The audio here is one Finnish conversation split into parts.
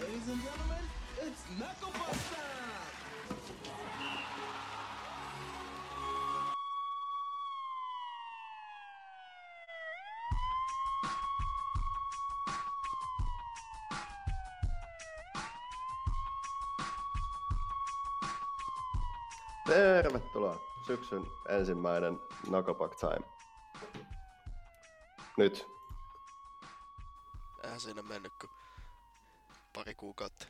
Ladies and gentlemen, it's Nacobac time! Tervetuloa! Syksyn ensimmäinen Nacobac time. Nyt. Eihän siinä mennyt kuin pari kuukautta.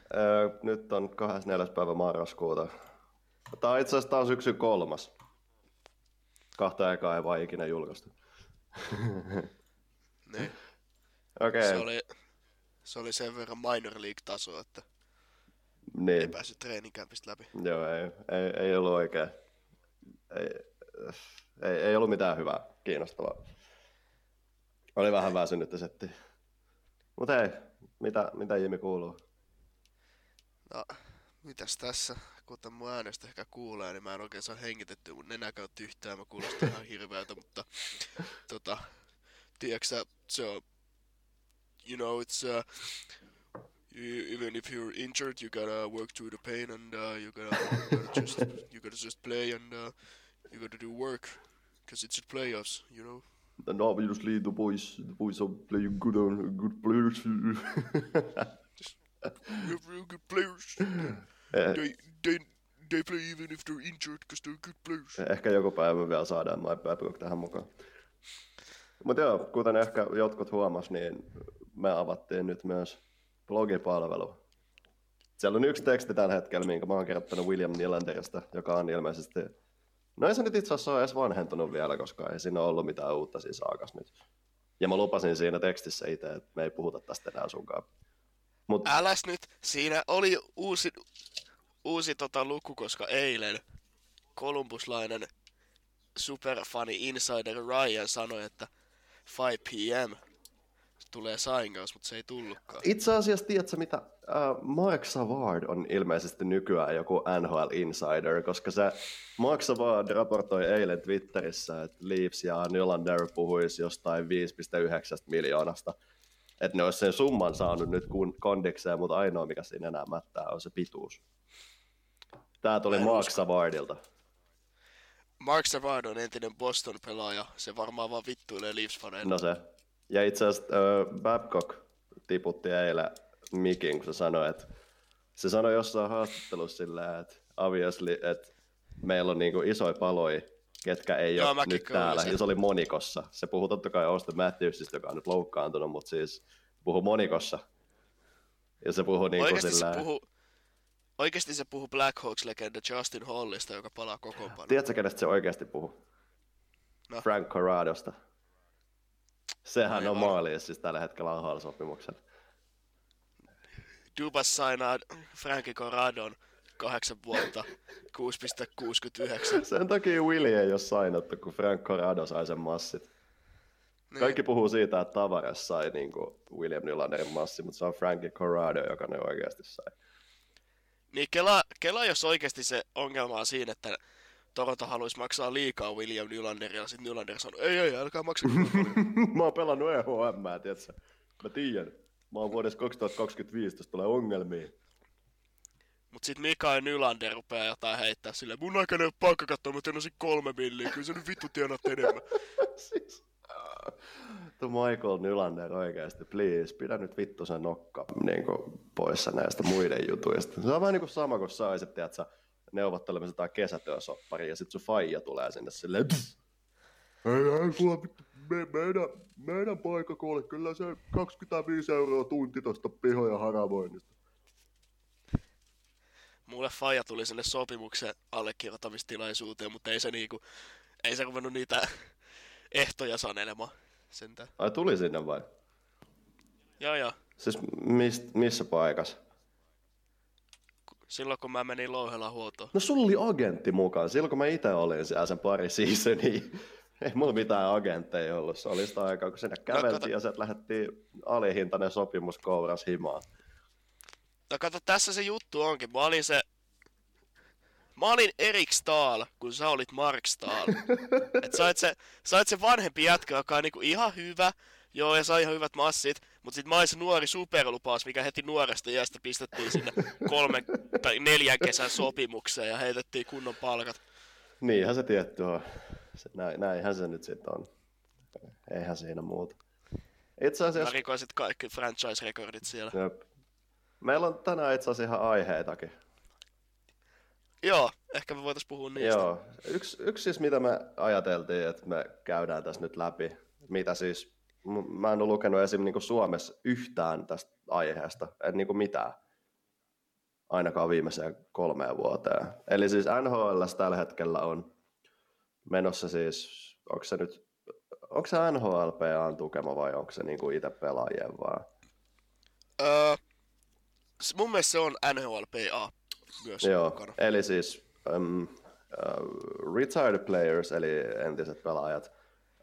Nyt on 24. päivä marraskuuta. Tää on itse asiassa tää on syksyn kolmas. Kahta ekaa ei vaan ikinä julkaistu. Niin. Okay. Se oli sen verran minor league-taso, että niin. Ei päässyt treeninkämpistä läpi. Joo, ei ollut oikein. Ei ollut mitään hyvää, kiinnostavaa. Oli vähän väsynyttä settiä. Mut hei, mitä Jimi kuuluu? No, mitäs tässä? Kuten mun äänestä ehkä kuulee, niin mä en oikein saa hengitettyä mun nenäkautta yhtään. Mä kuulostan ihan hirveältä, mutta tiiäksä, se on, you know, it's even if you're injured, you gotta work through the pain and you gotta just play and you gotta do work, because it's the playoffs, you know? And obviously the boys are playing good players. They're real good players. They play even if they're injured, because they're good players. Ehkä joku päivä vielä saadaan My Babcock tähän mukaan. Mutta joo, kuten ehkä jotkut huomas, niin me avattiin nyt myös blogipalvelua. Siellä on yksi teksti tällä hetkellä, minkä mä oon kirjoittanut William Nylanderista, joka on ilmeisesti... No ei se nyt itse asiassa ole edes vanhentunut vielä, koska ei siinä ole ollut mitään uutta siis alkas nyt. Ja mä lupasin siinä tekstissä itse, että me ei puhuta tästä enää sunkaan. Mut... Äläs nyt, siinä oli uusi luku, koska eilen kolumbuslainen superfani insider Ryan sanoi, että 5 p.m. tulee saingaus, mutta se ei tullutkaan. Itse asiassa tiedätkö mitä? Mark Savard on ilmeisesti nykyään joku NHL Insider, koska se Mark Savard raportoi eilen Twitterissä, että Leafs ja Nylander puhuisi jostain 5,9 miljoonasta. Että ne olisi sen summan saanut nyt kondikseen, mutta ainoa mikä siinä enää mättää on se pituus. Tää tuli Mark Savardilta. Mark Savard on entinen Boston-pelaaja, se varmaan vaan vittuilee Leafs-faneille. No se. Ja itse asiassa Babcock tiputti eilen mikin, kun se sanoi jossain haastattelussa sillä, että obviously, että meillä on niinku isoja paloja, ketkä ei ole nyt täällä. Se oli monikossa. Se puhuu totta kai Auston Matthewsista, joka on nyt loukkaantunut, mutta siis puhuu monikossa. Ja se puhuu niinku oikeasti sillä... Oikeasti se puhuu Blackhawks-legenda Justin Hollista, joka palaa kokoonpanoon. Tiedätkö, kenestä se oikeasti puhuu? No. Frank Corradosta. Sehän on maalies siis tällä hetkellä AHL-sopimuksella. Dubas sainaa Frank Corradon 8 vuotta 6,69. Sen takia Willi ei ole sainattu, kun Frank Corrado sai sen massit. Niin. Kaikki puhuu siitä, että Tavares sai niin kuin William Nylanderin massi, mutta se on Frank Corrado, joka ne oikeasti sai. Niin Kela jos oikeasti se ongelma on siinä, että Toronto haluaisi maksaa liikaa William Nylanderia, ja sitten Nylander sanoi, ei, älkää maksaa. Mä oon pelannut EHM:ää, tiiätsä. Mä tiedän. Mä oon vuodessa 2025, tässä tulee ongelmia. Mut sit Mikael Nylander rupeaa jotain heittää silleen, mun aikana ei oo palkkakattoa, mä tienasin 3 milliä, kyllä se nyt vittu tienaat enemmän. Siis... To Michael Nylander oikeesti, please, pidä nyt vittu sen nokka niinku poissa näistä muiden jutuista. Se on vähän niinku sama, kun sä olisit, tiiätsä, neuvottelemassa jotain kesätyösopparia, ja sit sun faija tulee sinne silleen ei kuule vittu, meidän paikkakolle, kyllä se 25 € tunti tosta pihoja haravoinnista. Mulle faija tuli sinne sopimuksen allekirjoittamistilaisuuteen, mutta ei se ruvennut niitä ehtoja sanelemaan sentään. Ai tuli sinne vai? Joo. Siis missä paikassa? Silloin kun mä menin Louhelaan huoltoon. No sulla oli agentti mukaan. Silloin kun mä itse olin siellä sen pari seasonia, ei mulla mitään agentteja ollut. Se oli sitä aikaa, kun sinne käveltiin ja sieltä lähdettiin alihintainen sopimus kouras himaan. No kato, tässä se juttu onkin. Mä olin Erik Stahl, kun sä olit Mark Stahl. Et sä olit se vanhempi jätkä, joka on niinku ihan hyvä, Joo, ja sai ihan hyvät massit, mutta sitten mä olin se nuori superlupaus, mikä heti nuoresta iästä pistettiin sinne 3 tai 4 kesän sopimukseen ja heitettiin kunnon palkat. Niinhän se tietty on. Näinhän se nyt sitten on. Eihän siinä muuta. Itse asiassa... Mä rikoin sitten kaikki franchise-rekordit siellä. Jop. Meillä on tänään itse asiassa ihan aiheitakin. Joo, ehkä me voitaisiin puhua niistä. Joo. Yksi siis, mitä me ajateltiin, että me käydään tässä nyt läpi, mitä siis... Mä en ole lukenut esim. Niin kuin Suomessa yhtään tästä aiheesta, en niin kuin mitään, ainakaan viimeiseen 3 vuoteen. Eli siis NHL:ssä tällä hetkellä on menossa siis, onko se NHLPA:n tukema vai onko se niin kuin itse pelaajien vaan? Mun mielestä se on NHLPA myös. Joo, mukana. Eli siis retired players, eli entiset pelaajat,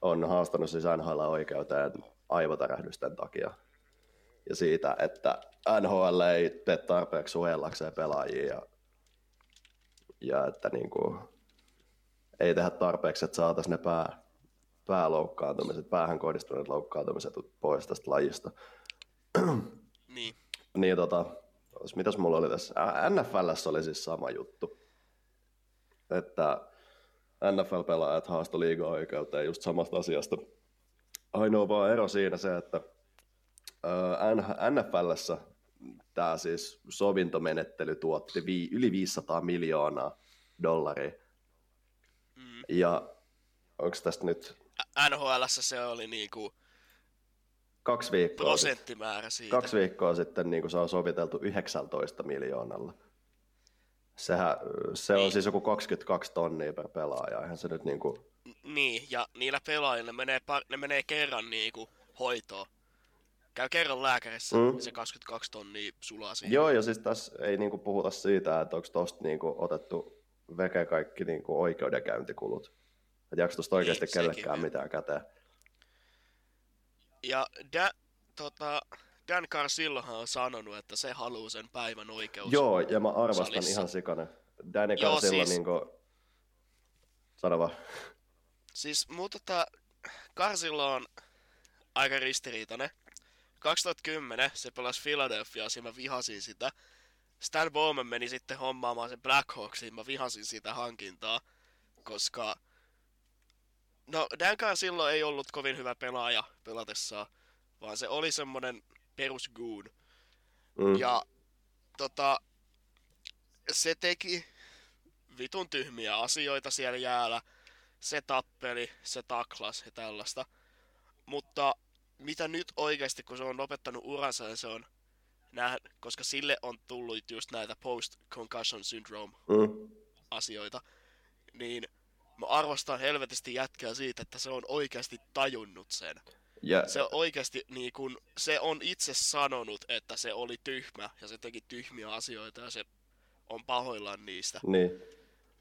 on haastanut siis NHL-oikeuteen aivotärähdysten takia ja siitä, että NHL ei tee tarpeeksi suojellakseen pelaajia ja että niin kuin, ei tehdä tarpeeksi, että saataisiin ne pääloukkaantumiset, päähän kohdistuneet loukkaantumiset pois tästä lajista. Niin. Niin mitäs mulla oli tässä? NFL:ssä oli siis sama juttu, että NFL-pelaajat haastoi liiga-oikeuteen just samasta asiasta. Ainoa vaan ero siinä se, että NFL:ssä tämä siis sovintomenettely tuotti yli $500 miljoonaa. Mm. Ja onko tästä nyt... NHL:ssä se oli niinku 2 viikkoa prosenttimäärä siitä. 2 viikkoa sitten niinku se on soviteltu $19 miljoonalla. Sehän, se on niin. Siis joku 22 tonnia per pelaaja, eihän se nyt niinku... Niin, ja niillä pelaajilla ne menee kerran niinku hoitoon. Käy kerran lääkärissä, se 22 tonnia sulaa siihen. Joo, ja siis tässä ei niinku puhuta siitä, että onko tosta niinku otettu veke kaikki niinku oikeudenkäyntikulut. Että jääkö tosta oikeasti niin, kellekään mitään käteen. Ja Dan Karsillohan on sanonut, että se haluu sen päivän oikeus. Joo, ja mä arvostan salissa. Ihan sikana. Danny Karsillo siis... niinku... Sano vaan. Siis mun Karsillo on aika ristiriitainen. 2010 se pelasi Philadelphiaa, siinä mä vihasin sitä. Stan Bowman meni sitten hommaamaan sen Blackhawksiin, mä vihasin sitä hankintaa. Koska... No, Dan Karsillo ei ollut kovin hyvä pelaaja pelatessaan, vaan se oli semmonen... perus good. Mm. Ja se teki vitun tyhmiä asioita siellä jäällä. Se tappeli, se taklas ja tällaista. Mutta mitä nyt oikeasti, kun se on lopettanut uransa ja se on koska sille on tullut just näitä post-concussion syndrome asioita, niin mä arvostan helvetisti jätkää siitä, että se on oikeasti tajunnut sen. Yeah. Se oikeasti niin kun, se on itse sanonut, että se oli tyhmä ja se teki tyhmiä asioita ja se on pahoillaan niistä. Niin.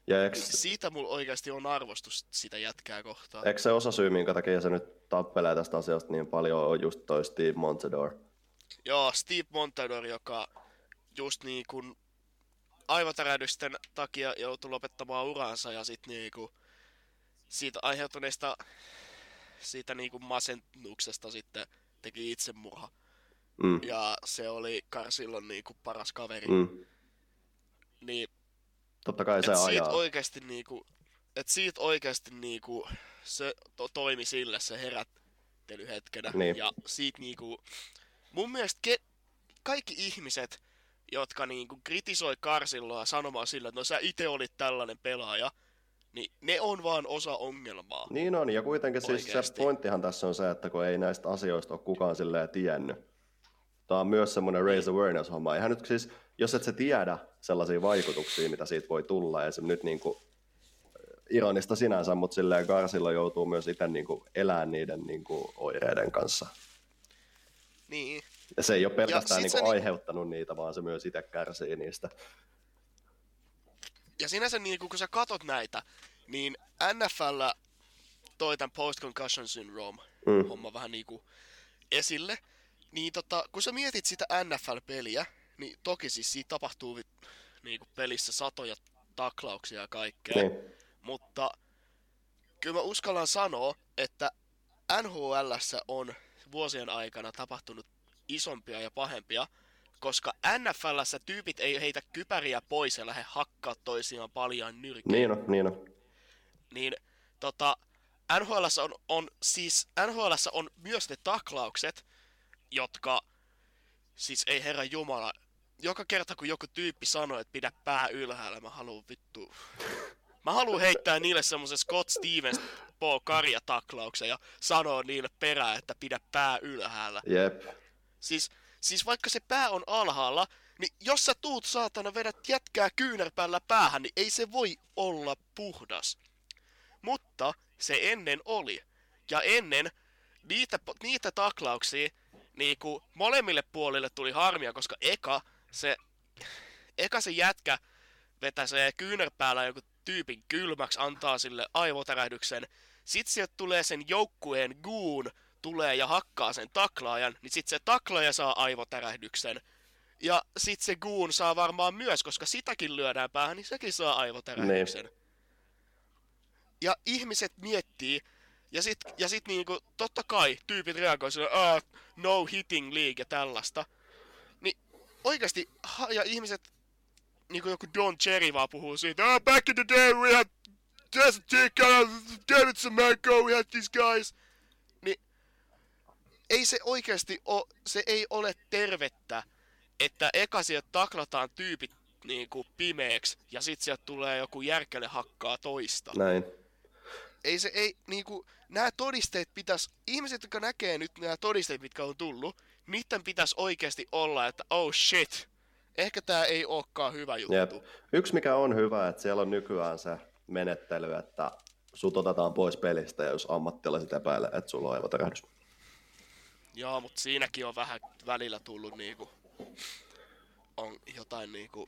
Ja siitä mulla oikeasti on arvostus sitä jätkää kohtaan. Eikö se osasyy, minkä takia se nyt tappelee tästä asiasta niin paljon, on just toi Steve Montador? Joo, Steve Montador, joka just niin kun aivotärähdysten takia joutui lopettamaan uransa ja sit niin kun siitä aiheutuneista... siitä niinku masennuksesta sitten teki itsemurha. Mm. Ja se oli Karsillon niinku paras kaveri. Mm. Niin totta kai se ajaa. Siitä oikeesti niinku se toimi sille se herättelyhetkenä niin. Ja siitä niinku mun mielestä kaikki ihmiset, jotka niinku kritisoi Karsilloa sanomaan sillä, että no sä ite olit tällainen pelaaja, niin ne on vaan osa ongelmaa. Niin on, ja kuitenkin siis se pointtihan tässä on se, että kun ei näistä asioista ole kukaan silleen tiennyt. Tämä on myös semmoinen raise awareness-homma. Eihän nyt siis, jos et sä tiedä sellaisia vaikutuksia, mitä siitä voi tulla, esimerkiksi nyt niin kuin ironista sinänsä, mutta silleen Karsillo joutuu myös itse niin kuin elämään niiden niin kuin oireiden kanssa. Niin. Ja se ei ole pelkästään niin kuin aiheuttanut niitä, vaan se myös itse kärsii niistä. Ja sinänsä, niin kun sä katot näitä, niin NFL toi tämän post-concussion syndrome homma vähän niinku esille. Niin kun sä mietit sitä NFL-peliä, niin toki siis siitä tapahtuu niinku pelissä satoja taklauksia ja kaikkea. Mm. Mutta kyllä mä uskallan sanoa, että NHL:ssä on vuosien aikana tapahtunut isompia ja pahempia, koska NFL:ssä tyypit ei heitä kypäriä pois ja lähde hakkaa toisiaan paljon nyrkiin. Niin, NHL:ssä on myös ne taklaukset, jotka siis ei herra jumala. Joka kerta kun joku tyyppi sanoo, että pidä pää ylhäällä, mä haluun vittu. Mä haluun heittää niille semmoisen Scott Stevens po karjataklauksen ja sanoo niille perään, että pidä pää ylhäällä. Jep. Siis vaikka se pää on alhaalla, niin jos sä tuut saatana vedät jätkää kyynärpäällä päähän, niin ei se voi olla puhdas. Mutta se ennen oli. Ja ennen niitä taklauksia niinku molemmille puolille tuli harmia, koska eka se jätkä vetää se kyynärpäällä joku tyypin kylmäksi, antaa sille aivotärähdyksen. Sit sieltä tulee sen joukkueen goon, tulee ja hakkaa sen taklaajan, niin sit se taklaaja saa aivotärähdyksen. Ja sit se goon saa varmaan myös, koska sitäkin lyödään päähän, niin sekin saa aivotärähdyksen. Ne. Ja ihmiset miettii, ja sit niinku, totta kai tyypit reagoi silleen, no hitting league ja tällaista. Niin oikeesti, ja ihmiset, niinku joku Don Cherry vaan puhuu siitä, back in the day we had Jason Tickle, David Semenko, we had these guys. Niin, ei se oikeesti oo, se ei ole tervettä, että eka sieltä taklataan tyypit niinku pimeeks, ja sit sieltä tulee joku järkele hakkaa toista. Näin. Ei niinku, nää todisteet pitäis, ihmiset jotka näkee nyt nää todisteet mitkä on tullut, niitten pitäis oikeesti olla, että oh shit, ehkä tää ei ookaan hyvä juttu. Jep. Yksi mikä on hyvä, että siellä on nykyään se menettely, että sut otetaan pois pelistä, jos ammattilaiset epäilee, että sulla on aivotärähdys. Joo, mut siinäkin on vähän välillä tullut niinku, on jotain niinku,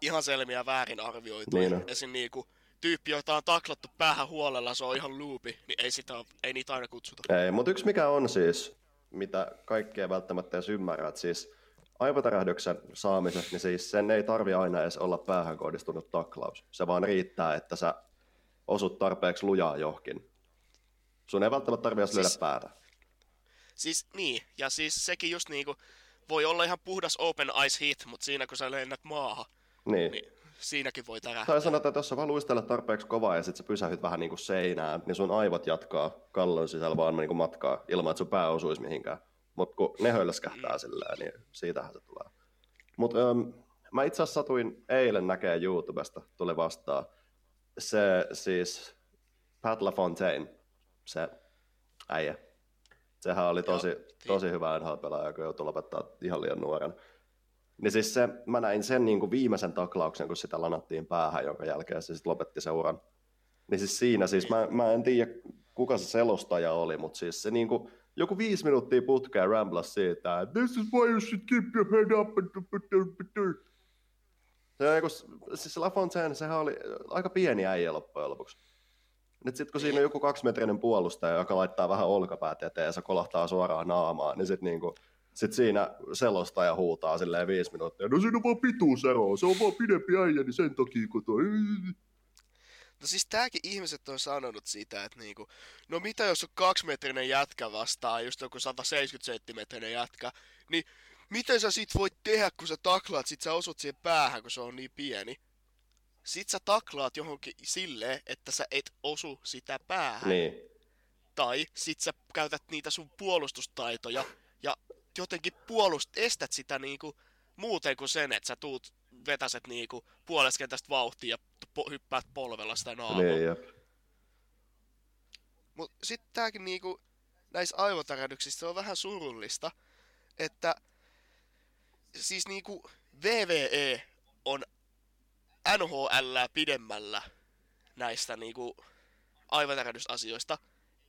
ihan selmiä väärinarvioituja, niin esim niinku, tyyppi, jota on taklattu päähän huolella, se on ihan luupi, niin ei niitä aina kutsuta. Ei, mutta yksi mikä on siis, mitä kaikkea välttämättä edes ymmärrä, että siis aivotärähdyksen saamisessa, niin siis sen ei tarvi aina edes olla päähän kohdistunut taklaus. Se vaan riittää, että sä osut tarpeeksi lujaa johonkin. Sun ei välttämättä tarvi edes lyödä päätä. Siis niin, ja siis sekin just niinku, voi olla ihan puhdas open ice hit, mutta siinä kun sä lennät maahan, niin siinäkin voi tärähtää. Tai sanotaan, että jos sä vaan luistelet tarpeeksi kovaa ja sit sä pysähyt vähän niinku seinään, niin sun aivot jatkaa kallon sisällä vaan niinku matkaa ilman, että sun pää osuisi mihinkään. Mut kun ne höllskähtää silleen, niin siitähän se tulee. Mut mä itse asiassa satuin eilen näkee YouTubesta, tuli vastaan. Se siis Pat LaFontaine, se äijä. Sehän oli tosi hyvä NHL-pelaaja, kun joutui lopettaa ihan liian nuoren. Niin siis se, mä näin sen niin kuin viimeisen taklauksen, kun sitä lanattiin päähän, jonka jälkeen se sitten lopetti seuran. Niin siis siinä, siis mä en tiedä kuka se selostaja oli, mutta siis se niin kuin, joku 5 minuuttia putkea ramblas siitä, this is why you should keep your head up. Siis LaFontaine, sehän oli aika pieni äijä loppujen lopuksi. Nyt sitten kun siinä on joku 2-metrinen puolustaja, joka laittaa vähän olkapäät eteen ja se kolahtaa suoraan naamaan, niin sitten niinku sitten siinä selostaja huutaa silleen 5 minuuttia. No siinä on vaan pituusero, se on vaan pidempi äijä, niin sen takia kotoa. No siis tääkin ihmiset on sanonut sitä, että niinku, no mitä jos on 2-metrinen jätkä vastaan, just joku 170 senttimetrinen jätkä, niin miten sä sit voit tehdä, kun sä taklaat, sit sä osut siihen päähän, kun se on niin pieni. Sit sä taklaat johonkin silleen, että sä et osu sitä päähän. Niin. Tai sit sä käytät niitä sun puolustustaitoja ja jotenkin estät sitä niinku muuten kuin sen, että sä vetäset niinku puoleskentästä vauhtia ja hyppäät polvella sitä naamua. Mut sit tääkin niinku näissä aivotärähdyksissä on vähän surullista, että siis niinku VVE on NHL pidemmällä näistä niinku aivotärähdysasioista,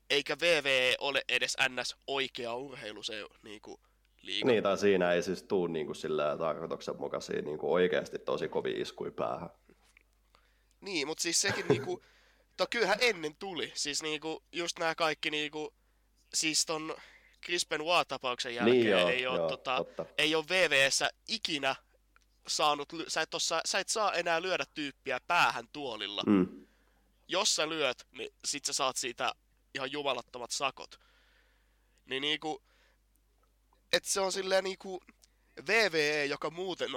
eikä VVE ole edes ns. Oikea urheiluseura niinku liiga. Niin, tai siinä ei siis tuu niinku sillä tarkoituksenmukaisia niinku oikeasti tosi kovia iskuja päähän. Niin, mutta siis sekin niinku, kyllähän ennen tuli. Siis niinku, just nämä kaikki niinku, siis ton Chris Benoit-tapauksen jälkeen niin joo, ei ole VVEssä ikinä saanut, sä et saa enää lyödä tyyppiä päähän tuolilla. Mm. Jos sä lyöt, niin sit sä saat siitä ihan jumalattomat sakot. Niin niinku, että se on silleen niinku VVE, joka muuten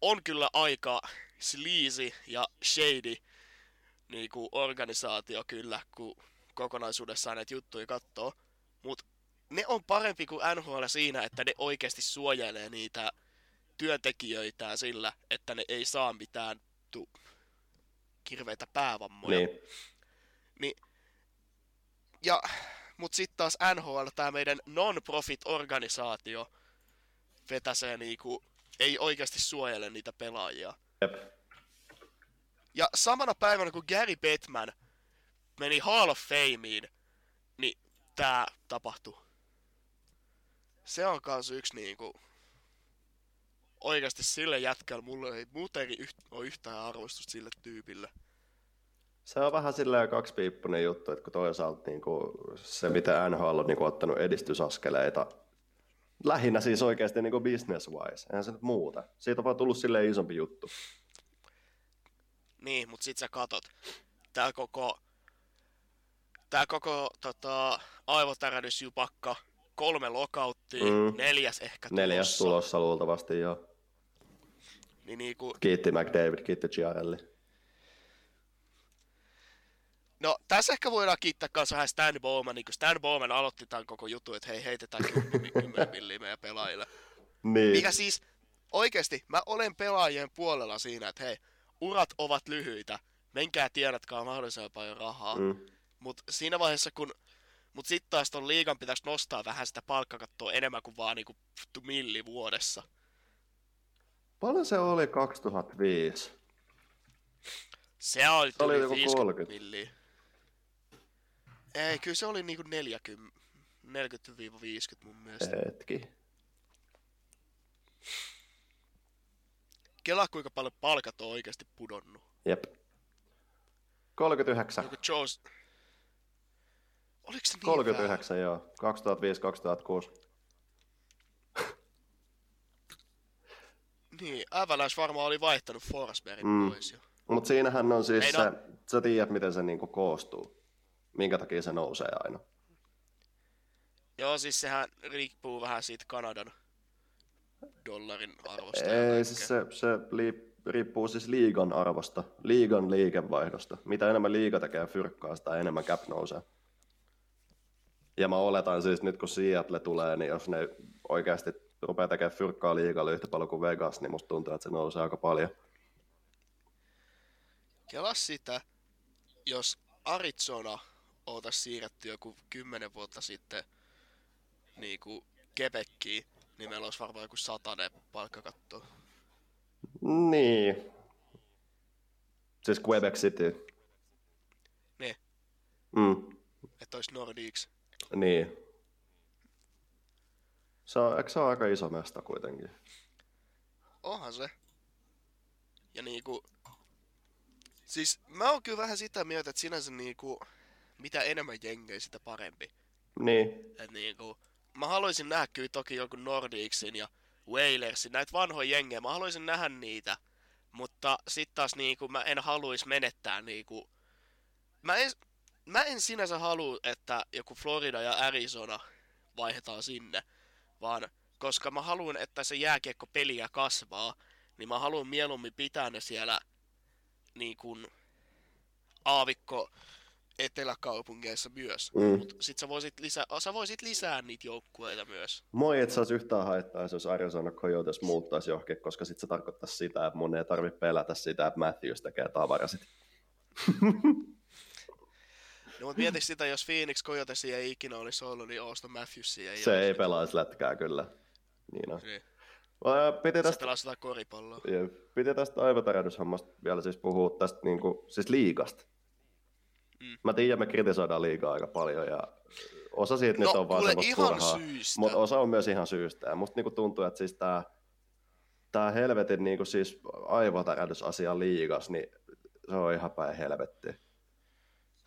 on kyllä aika sleazy ja shady niinku organisaatio kyllä, kun kokonaisuudessaan näitä juttuja kattoo. Mut ne on parempi kuin NHL siinä, että ne oikeasti suojelee niitä työntekijöitään sillä, että ne ei saa mitään kirveitä päävammoja. Niin. Mut sit taas NHL, tää meidän non-profit organisaatio vetäsee niinku, ei oikeasti suojele niitä pelaajia. Jep. Ja samana päivänä kun Gary Bettman meni Hall of Fameen, niin tää tapahtui. Se on kans yks niinku, oikeasti sille jätkällä mulle ei muuten ole yhtään arvostusta sille tyypille. Se on vähän silleen kaksipiippunen juttu, että kun toisaalta niinku, se mitä NHL on niinku, ottanut edistysaskeleita, lähinnä siis oikeasti niinku business-wise, eihän se nyt muuta. Siitä on vaan tullut silleen isompi juttu. Niin, mut sit sä katot, tää koko aivotärähdysjupakka, 3 lockouttia, neljäs ehkä tulossa. 4. tulossa luultavasti, joo. Niin niinku... Kiitti McDavid, kiitti Chiarelli. No, tässä ehkä voidaan kiittää kanssa vähän Stan Bowman, niin kun Stan Bowman aloitti tämän koko jutun, että hei, heitetään 10 milliä meidän pelaajille. Niin. Mikä siis, oikeesti, mä olen pelaajien puolella siinä, että hei, urat ovat lyhyitä, menkää tiedätkää mahdollisimman paljon rahaa. Mut siinä vaiheessa, kun... Mut sit taas ton liigan pitäis nostaa vähän sitä palkkakattoa enemmän kuin vaan niinku 1 milli vuodessa. Paljon se oli 2005? Se oli joku 30 milliä. Ei, kyllä se oli niinku 40-50 mun mielestä. Hetki. Kelaa kuinka paljon palkat on oikeesti pudonnut. Jep. 39. Joku Jones... Oliko se niin 39, vähän? Joo. 2005-2006. Niin, Avalanche varmaan oli vaihtanut Forsbergin pois jo. Mut siinähän on siis sä tiedät miten se niinku koostuu. Minkä takia se nousee aina. Joo, siis sehän riippuu vähän siitä Kanadan dollarin arvosta. Ei, siis se riippuu siis liigan arvosta, liigan liikevaihdosta. Mitä enemmän liiga tekee fyrkkaa, sitä enemmän cap nousee. Ja mä oletan siis nyt kun Seattle tulee, niin jos ne oikeasti rupeaa tekemään fyrkkaa liigalle yhtä paljon kuin Vegas, niin musta tuntuu, että se nousee aika paljon. Kela sitä, jos Arizona oltais siirretty joku 10 vuotta sitten niin kuin Quebeckiin, niin meillä olisi varmaan joku 100 palkkakattoa. Niin. Siis Quebec City. Niin. Että ois Nordics. Niin. Eikö se ole aika iso mesta kuitenkin? Onhan se. Ja niinku... Siis mä oon kyllä vähän sitä mieltä, että sinänsä niinku... Mitä enemmän jengejä, sitä parempi. Niin. Et niinku... Mä haluaisin nähdä kyllä toki jonkun Nordicsin ja Whalersin, näitä vanhoja jengejä, mä haluaisin nähdä niitä. Mutta sit taas niinku mä en haluais menettää niinku... Mä en sinänsä halua, että joku Florida ja Arizona vaihdetaan sinne, vaan koska mä haluan, että se jääkiekko peliä kasvaa, niin mä haluan mieluummin pitää ne siellä niin kuin aavikko eteläkaupungeissa myös. Mut sit sä voisit lisää niitä joukkueita myös. Moi, et saisi yhtään haittaa, jos Arizona Coyotes muuttaisi johonkin, koska sit se tarkoittaisi sitä, että mun ei tarvitse pelätä sitä, että Matthews tekee tavarasit. No, mutta mieti sitä, jos Phoenix Coyotesia ei ikinä olisi ollut, niin Auston Matthewsia ei Se ei pelaisi lätkää kyllä. Niin on. Niin. Se pelasi jotain koripalloa. Piti tästä aivotärähdyshommasta vielä siis puhua tästä niinku, siis liigasta. Mä tiedän, me kritisoidaan liigaa aika paljon ja osa siitä nyt on vaan semmoista turhaa. Mutta osa on myös ihan syystä. Ja musta niinku tuntuu, että siis tää helvetin niinku, siis aivotärähdysasia liigas, niin se on ihan päin helvettiä.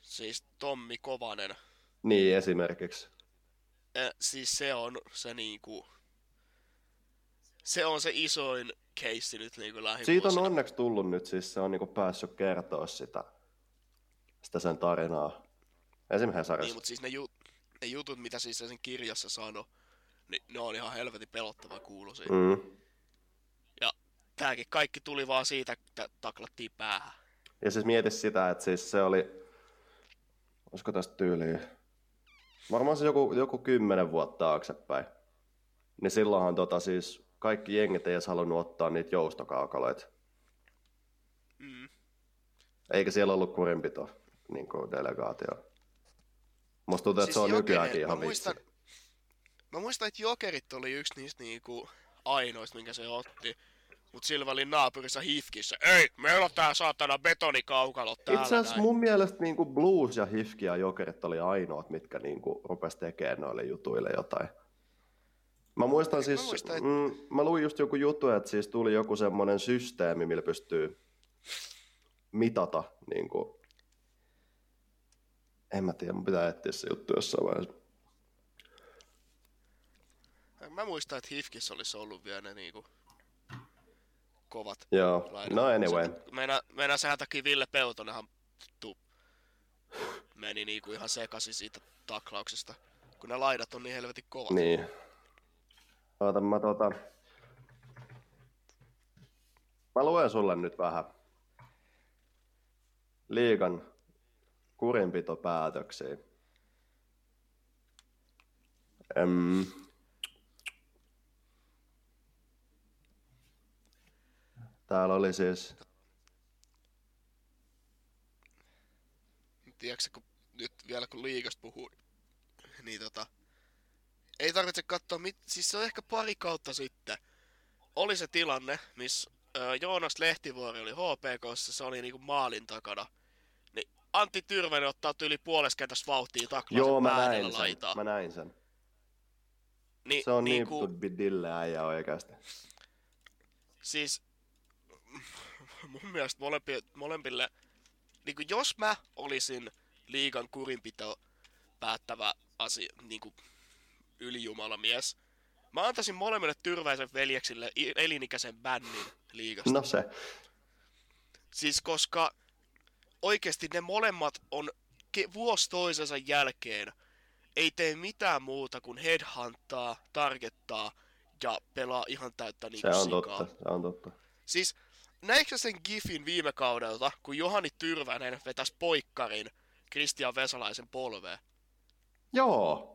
Siis Tommi Kovanen. Niin, esimerkiksi. Siis se on se isoin keissi nyt niinku lähivuosina. Siitä on onneksi tullut nyt, siis se on niinku päässyt kertoa sitä sen tarinaa. Esimerkiksi sarjassa. Niin, mutta siis ne ne jutut, mitä siis sen kirjassa sano, niin ne on ihan helvetin pelottava kuulosia. Mm. Ja tääkin kaikki tuli vaan siitä, että taklattiin päähän. Ja siis mieti sitä, että siis se oli, olisiko tästä tyyliä, varmaan se joku 10 vuotta taaksepäin. Niin silloinhan siis kaikki jengit ei edes halunnut ottaa niitä joustokaukaloita. Mm. Eikä siellä ollut kurinpito niin kuin delegaatio. Musta tuntuu, että se on nykyäänkin ihan vitsi. Mä muistan, että Jokerit oli yksi niistä niinku ainoista, minkä se otti. Mut sillä välin naapurissa HIFKissä, ei, meillä on tää saatana betonikaukalo täällä. Itse asiassa mun mielestä niinku Blues ja HIFK ja Jokerit oli ainoat, mitkä niinku rupes tekemään noille jutuille jotain. Mä muistan eikä siis, mä luin just joku juttu, että siis tuli joku semmonen systeemi, millä pystyy mitata niinku. En mä tiedä, mun pitää etsiä se juttu jossain vaiheessa. Mä muistan, että HIFKissä olisi ollut vielä ne niinku kovat. Joo, lainat. No anyway. Meinaan sehän takia Ville Peltonenhan meni niinku ihan sekaisin siitä taklauksesta, kun ne laidat on niin helvetin kovat. Niin. Ootan mä mä luen sulle nyt vähän liigan kurinpitopäätöksiä. Täällä oli siis... Tiedätkö, kun nyt vielä kun liigasta puhuu, niin ei tarvitse katsoa, siis se on ehkä pari kautta sitten. Oli se tilanne, missä Joonas Lehtivuori oli HPK:ssa, se oli niinku maalin takana. Niin Antti Tyrvänen ottaa yli puoleskentässä vauhtia taklaa päädellä laitaa. Mä näin sen. Se on niin bidille äijä oikeasti. Siis mun mielestä molemmille, niin kuin jos mä olisin liigan kurinpito päättävä asia, niin kuin ylijumalamies, mä antaisin molemmille Tyrväisen veljeksille elinikäisen bännin liigasta. No se. Siis koska oikeasti ne molemmat on vuosi toisensa jälkeen ei tee mitään muuta kuin headhuntaa, targettaa ja pelaa ihan täyttä niin kuin sikaa. Se on totta. Siis näitkö sen gifin viime kaudelta, kun Johani Tyrvänen vetäs poikkarin Kristian Vesalaisen polveen? Joo.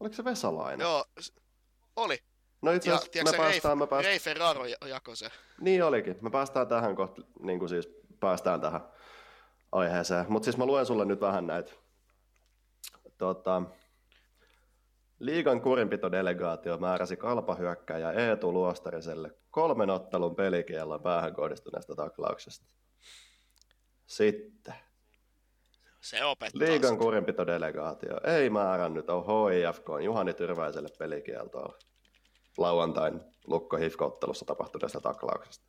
Oliko se Vesalainen? Joo, oli. No itse asiassa Ray Ferraro jakoi se. Niin olikin. Me päästään tähän kohta, niin kuin siis päästään tähän aiheeseen. Mutta siis mä luen sulle nyt vähän näitä. Liigan kurinpitodelegaatio määräsi kalpahyökkääjä Eetu Luostariselle 3 ottelun pelikiellon päähän kohdistuneesta taklauksesta. Sitten. Se opettaa. Liigan kurinpitodelegaatio ei määrännyt HIFK:n Juhani Tyrväiselle pelikieltoa lauantain Lukko-HIFK-ottelussa tapahtuneesta taklauksesta.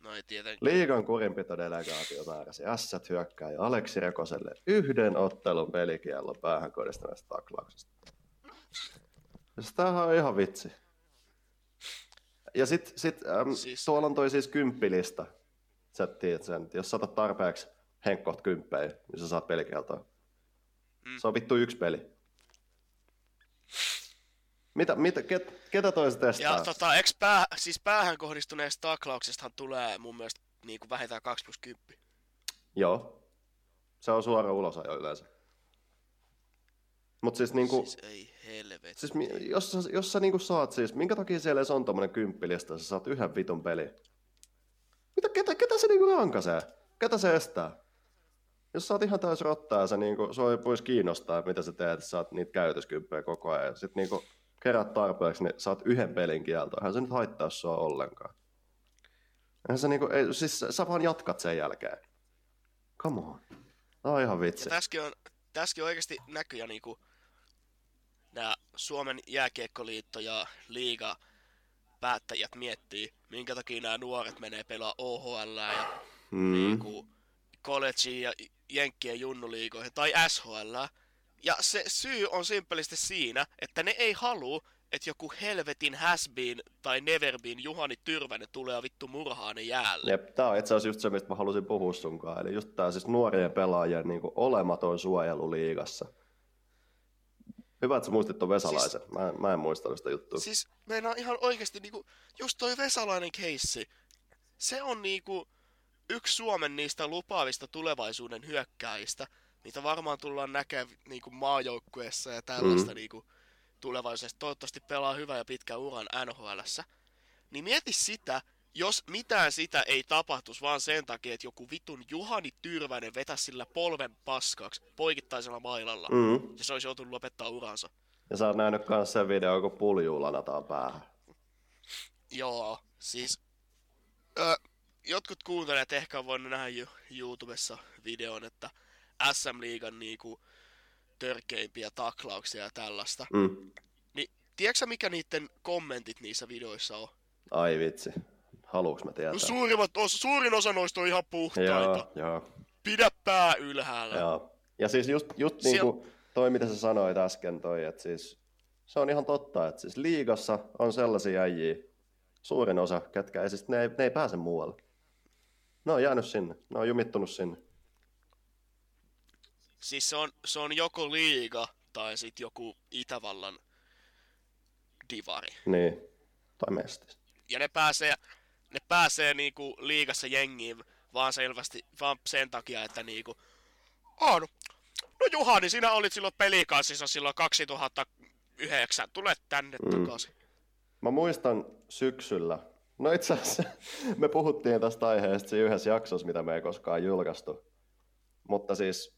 No ei tietenkin. Liigan kurinpitodelegaatio määräsi S-hyökkääjä Aleksi Rekoselle 1 ottelun pelikiellon päähän kohdistuneesta taklauksesta. Tämähän on ihan vitsi. Ja sit tuolla on toi siis kymppilista. Sä tiedät sen, jos sä otat tarpeeksi henkkoht 10, niin sä saat pelikieltoa. Se on vittu 1 peli. Ketä toi se testaa? Ja eks päähän kohdistuneesta taklauksestahan tulee mun mielestä niin kuin vähintään 2+10. Joo. Se on suora ulosajo yleensä. Mut siis niinku ei helvetti. Siis jos sä niinku saat siis minkä takia siellä ei on tommonen kymppilistä, sä saat 1 vitun peli. Mitä ketä se niinku lankasee? Ketä se estää? Jos saat ihan täys rottaa, se niinku se ei pois kiinnostaa, mitä sä teet, sä saat niitä käytöskymppejä koko ajan. Sit niinku kerät tarpeeksi, niin saat 1 pelin kieltoa. Eihän se nyt haittaa sua ollenkaan. Eihän se niinku ei siis sä vaan jatkat sen jälkeen. Come on. Tää on ihan vitsi. Tässäkin on oikeesti näkyjä niinku nämä Suomen jääkiekkoliitto ja liiga päättäjät miettii, minkä takia nämä nuoret menee pelaa OHL ja niinku collegeen ja jenkkien junnuliigoihin tai SHL. Ja se syy on simpelisti siinä, että ne ei halua, että joku helvetin has-been tai never-been Juhani Tyrvänen tulee vittu murhaan ne jäälle. Jep, tää on itse asiassa just se, mistä mä halusin puhua sunkaan. Eli just tää siis nuorien pelaajien niinku olematon suojelu liigassa. Hyvä, että sä muistit ton Vesalaisen. Siis, mä en muistanut sitä juttua. Siis meinaa ihan oikeesti niinku, just toi Vesalainen keissi, se on niinku yksi Suomen niistä lupaavista tulevaisuuden hyökkääjistä, mitä varmaan tullaan näkemään niinku maajoukkueessa ja tällaista niinku tulevaisuudessa. Toivottavasti pelaa hyvän ja pitkän uran NHL:ssä. Niin mieti sitä, jos mitään sitä ei tapahtuisi vaan sen takia, että joku vitun Juhani Tyrväinen vetäisi sillä polven paskaksi poikittaisella mailalla. Mm-hmm. Ja se olisi joutunut lopettaa uransa. Ja sä oot nähnyt kans sen videon, kun puljuu lanataan päähän. Joo, siis... jotkut kuuntelijat ehkä on voinut nähdä YouTubessa videon, että SM-liigan niinku törkeimpiä taklauksia ja tällaista. Mm. Niin, tiedätkö mikä niiden kommentit niissä videoissa on? Ai vitsi. Haluuks mä tietää? Suurin osa noista on ihan puhtaita. Joo. Pidä pää ylhäällä. Joo. Ja siis just niinku toi mitä sä sanoit äsken toi, että siis se on ihan totta, että siis liigassa on sellaisia äijiä, suurin osa, ketkä ei siis, ne ei pääse muualle. Ne on jäänyt sinne, ne on jumittunut sinne. Siis se on joko liiga tai sitten joku Itävallan divari. Niin, tai mestis. Ja ne pääsee niinku liigassa jengiin vaan sen takia, että niinku... No Juhani, sinä olit silloin pelikansissa silloin 2009, tule tänne takaisin. Mä muistan syksyllä, no itse asiassa me puhuttiin tästä aiheesta yhdessä jaksossa, mitä me ei koskaan julkaistu, mutta siis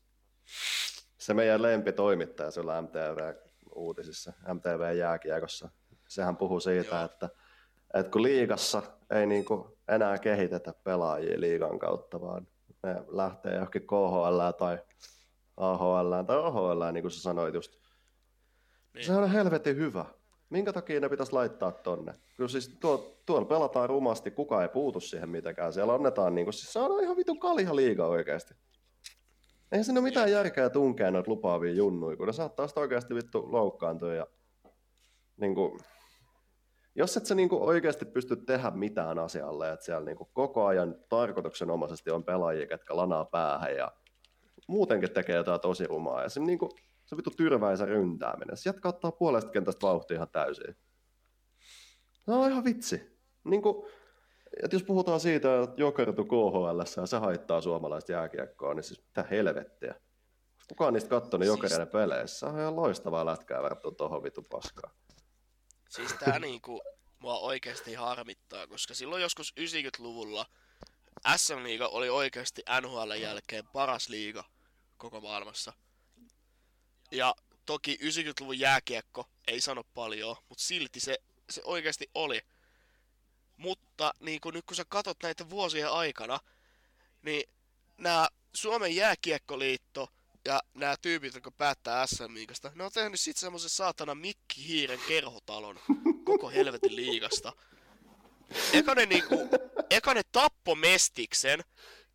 se meidän lempitoimittaja siellä MTV-uutisissa, MTV-jääkiekossa, sehän puhui siitä, että kun liigassa ei niinku enää kehitetä pelaajia liigan kautta, vaan ne lähtee johonkin KHL tai AHL tai OHL, niin kuin sä sanoit just, niin. Se on helvetin hyvä. Minkä takia ne pitäisi laittaa tonne? Kyllä siis tuolla pelataan rumasti, kukaan ei puutu siihen mitenkään. Siellä annetaan niinku, siis saadaan ihan vitun kalja liiga oikeesti. Eihän siinä ole mitään järkeä tunkea noita lupaavia junnuja, kun ne saattaa sitä oikeesti vittu loukkaantua. Ja, niinku, jos et sä niinku oikeesti pysty tehdä mitään asialle, että siellä niinku koko ajan tarkoituksenomaisesti on pelaajia, ketkä lanaa päähän ja muutenkin tekee jotain tosi rumaa. Ja se vittu Tyrväisen ryntääminen. Se jätkä ottaa puolesta kentästä vauhtia ihan täysin. No ihan vitsi. Niinku, että jos puhutaan siitä, että jokertu KHL:ssä ja se haittaa suomalaista jääkiekkoa, niin siis mitä helvettiä. Kukaan niistä katsonut jokereiden peleissä. Se on ihan loistavaa lätkää verrattuna tuohon vitun paskaan. Siis tää niinku mua oikeesti harmittaa, koska silloin joskus 90-luvulla SM-liiga oli oikeesti NHL jälkeen paras liiga koko maailmassa. Ja toki 90-luvun jääkiekko ei sano paljon, mutta silti se oikeasti oli. Mutta niin kun nyt kun sä katot näitä vuosien aikana, niin nämä Suomen jääkiekkoliitto ja nämä tyypit, jotka päättää SM-liigasta, ne on tehnyt sit semmosen saatanan Mikki Hiiren kerhotalon koko helvetin liigasta. Eka ne tappo Mestiksen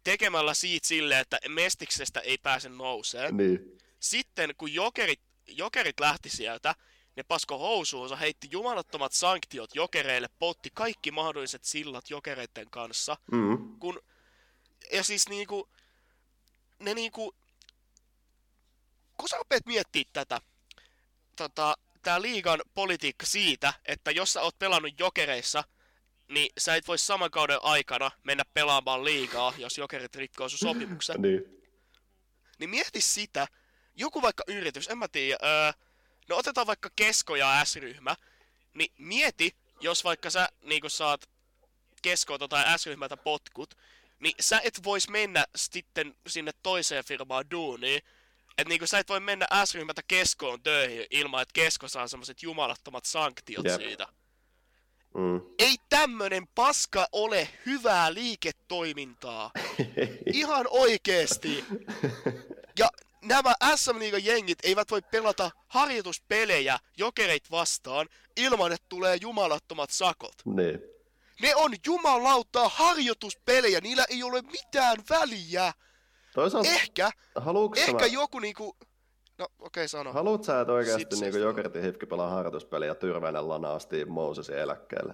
tekemällä siitä silleen, että Mestiksestä ei pääse nouseen. Niin. Sitten kun jokerit lähti sieltä, ne pasko housuunsa, heitti jumalattomat sanktiot jokereille, poltti kaikki mahdolliset sillat jokereiden kanssa. Mm-hmm. Ja siis niinku, ne niinku, kun sä rupeat miettimään tätä, tää liigan politiikka siitä, että jos sä oot pelannut jokereissa, niin sä et voi saman kauden aikana mennä pelaamaan liigaa, jos jokerit rikkoo sun sopimuksen. Niin mieti sitä. Joku vaikka yritys, en mä tiedä, no otetaan vaikka Kesko ja S-ryhmä, niin mieti, jos vaikka sä niinku saat Keskolta tai S-ryhmältä potkut, niin sä et vois mennä sitten sinne toiseen firmaan duuniin, että niinku sä et voi mennä S-ryhmältä Keskoon töihin ilman, että Kesko saa semmoset jumalattomat sanktiot siitä. Ei tämmönen paska ole hyvää liiketoimintaa. Ihan oikeesti. Ja... nämä SM-liigan jengit eivät voi pelata harjoituspelejä jokereit vastaan ilman, että tulee jumalattomat sakot. Niin. Ne on jumalauttaa harjoituspelejä, niillä ei ole mitään väliä. Toisaalta, ehkä joku niinku... No okei, sano. Haluut sä, että oikeasti niinku Jokerit Hifki pelaa harjoituspeliä Tyrväinen lanaa Steve Mosesin eläkkeelle?